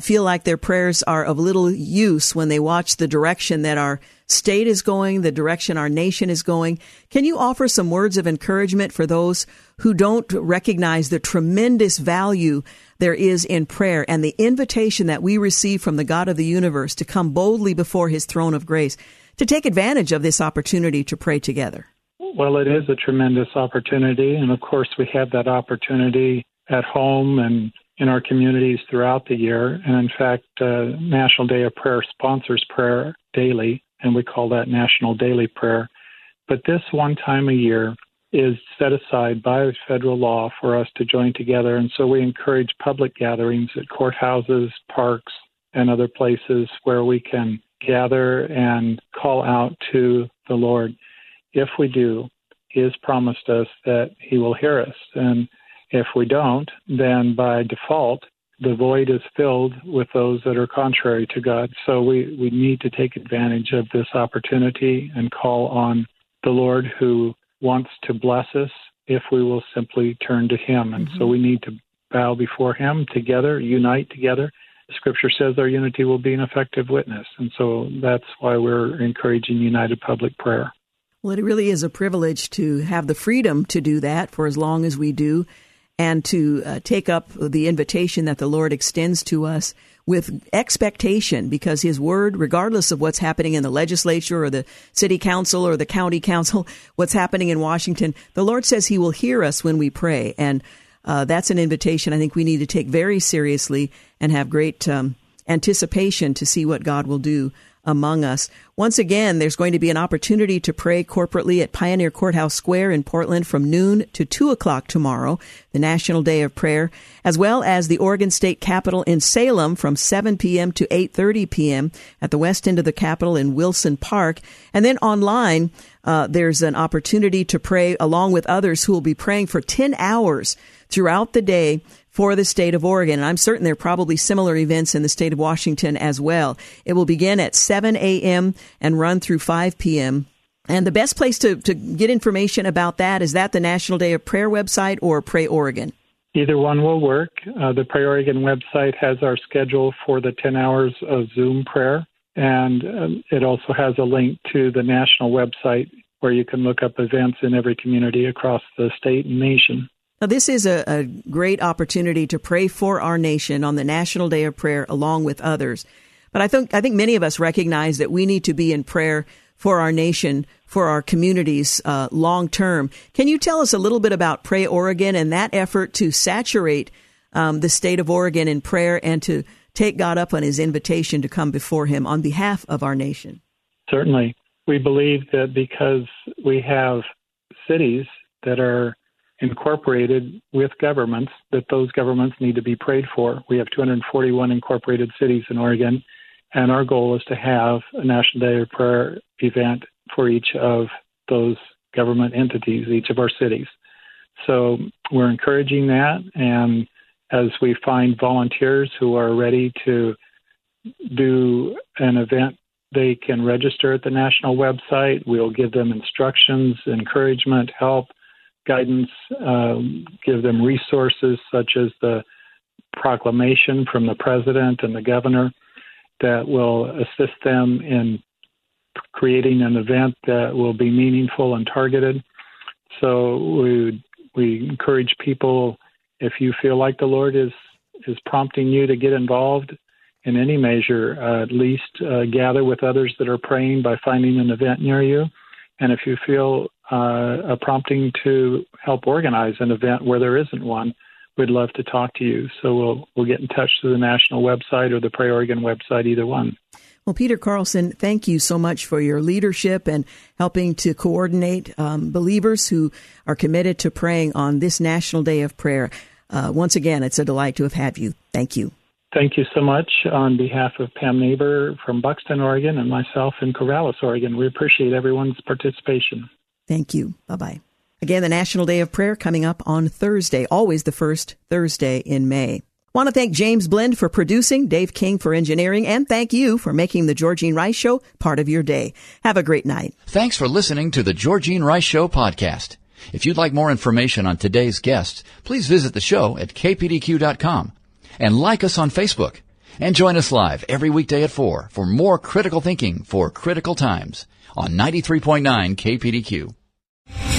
feel like their prayers are of little use when they watch the direction that our state is going, the direction our nation is going. Can you offer some words of encouragement for those who don't recognize the tremendous value there is in prayer and the invitation that we receive from the God of the universe to come boldly before his throne of grace, to take advantage of this opportunity to pray together? Well, it is a tremendous opportunity. And of course, we have that opportunity at home and in our communities throughout the year. And in fact, National Day of Prayer sponsors prayer daily, and we call that National Daily Prayer. But this one time a year is set aside by federal law for us to join together. And so we encourage public gatherings at courthouses, parks, and other places where we can gather and call out to the Lord. If we do, he has promised us that he will hear us. And if we don't, then by default, the void is filled with those that are contrary to God. So we need to take advantage of this opportunity and call on the Lord, who wants to bless us if we will simply turn to him. And so we need to bow before him together, unite together. Scripture says our unity will be an effective witness. And so that's why we're encouraging united public prayer. Well, it really is a privilege to have the freedom to do that for as long as we do, and to take up the invitation that the Lord extends to us with expectation, because his word, regardless of what's happening in the legislature or the city council or the county council, what's happening in Washington, the Lord says he will hear us when we pray. And that's an invitation I think we need to take very seriously and have great anticipation to see what God will do among us. Once again, there's going to be an opportunity to pray corporately at Pioneer Courthouse Square in Portland from noon to 2 o'clock tomorrow, the National Day of Prayer, as well as the Oregon State Capitol in Salem from 7 p.m. to 8:30 p.m. at the west end of the Capitol in Wilson Park. And then online, there's an opportunity to pray along with others who will be praying for 10 hours throughout the day for the state of Oregon. And I'm certain there are probably similar events in the state of Washington as well. It will begin at 7 a.m. and run through 5 p.m. And the best place to get information about that is that the National Day of Prayer website or Pray Oregon? Either one will work. The Pray Oregon website has our schedule for the 10 hours of Zoom prayer. And it also has a link to the national website where you can look up events in every community across the state and nation. Now, this is a great opportunity to pray for our nation on the National Day of Prayer along with others. But I think many of us recognize that we need to be in prayer for our nation, for our communities long term. Can you tell us a little bit about Pray Oregon and that effort to saturate the state of Oregon in prayer and to take God up on his invitation to come before him on behalf of our nation? Certainly. We believe that because we have cities that are incorporated with governments, that those governments need to be prayed for. We have 241 incorporated cities in Oregon, and our goal is to have a National Day of Prayer event for each of those government entities, each of our cities. So we're encouraging that, and as we find volunteers who are ready to do an event, they can register at the national website. We'll give them instructions, encouragement, help, guidance, give them resources such as the proclamation from the president and the governor that will assist them in creating an event that will be meaningful and targeted. So we encourage people, if you feel like the Lord is prompting you to get involved in any measure, at least gather with others that are praying by finding an event near you. And if you feel a prompting to help organize an event where there isn't one, we'd love to talk to you. So we'll get in touch through the national website or the Pray Oregon website, either one. Well, Peter Carlson, thank you so much for your leadership and helping to coordinate believers who are committed to praying on this National Day of Prayer. Once again, it's a delight to have had you. Thank you. Thank you so much on behalf of Pam Nabor from Buxton, Oregon, and myself in Corvallis, Oregon. We appreciate everyone's participation. Thank you. Bye-bye. Again, the National Day of Prayer coming up on Thursday, always the first Thursday in May. Want to thank James Blend for producing, Dave King for engineering, and thank you for making The Georgene Rice Show part of your day. Have a great night. Thanks for listening to The Georgene Rice Show podcast. If you'd like more information on today's guests, please visit the show at kpdq.com and like us on Facebook. And join us live every weekday at 4 for more critical thinking for critical times on 93.9 KPDQ.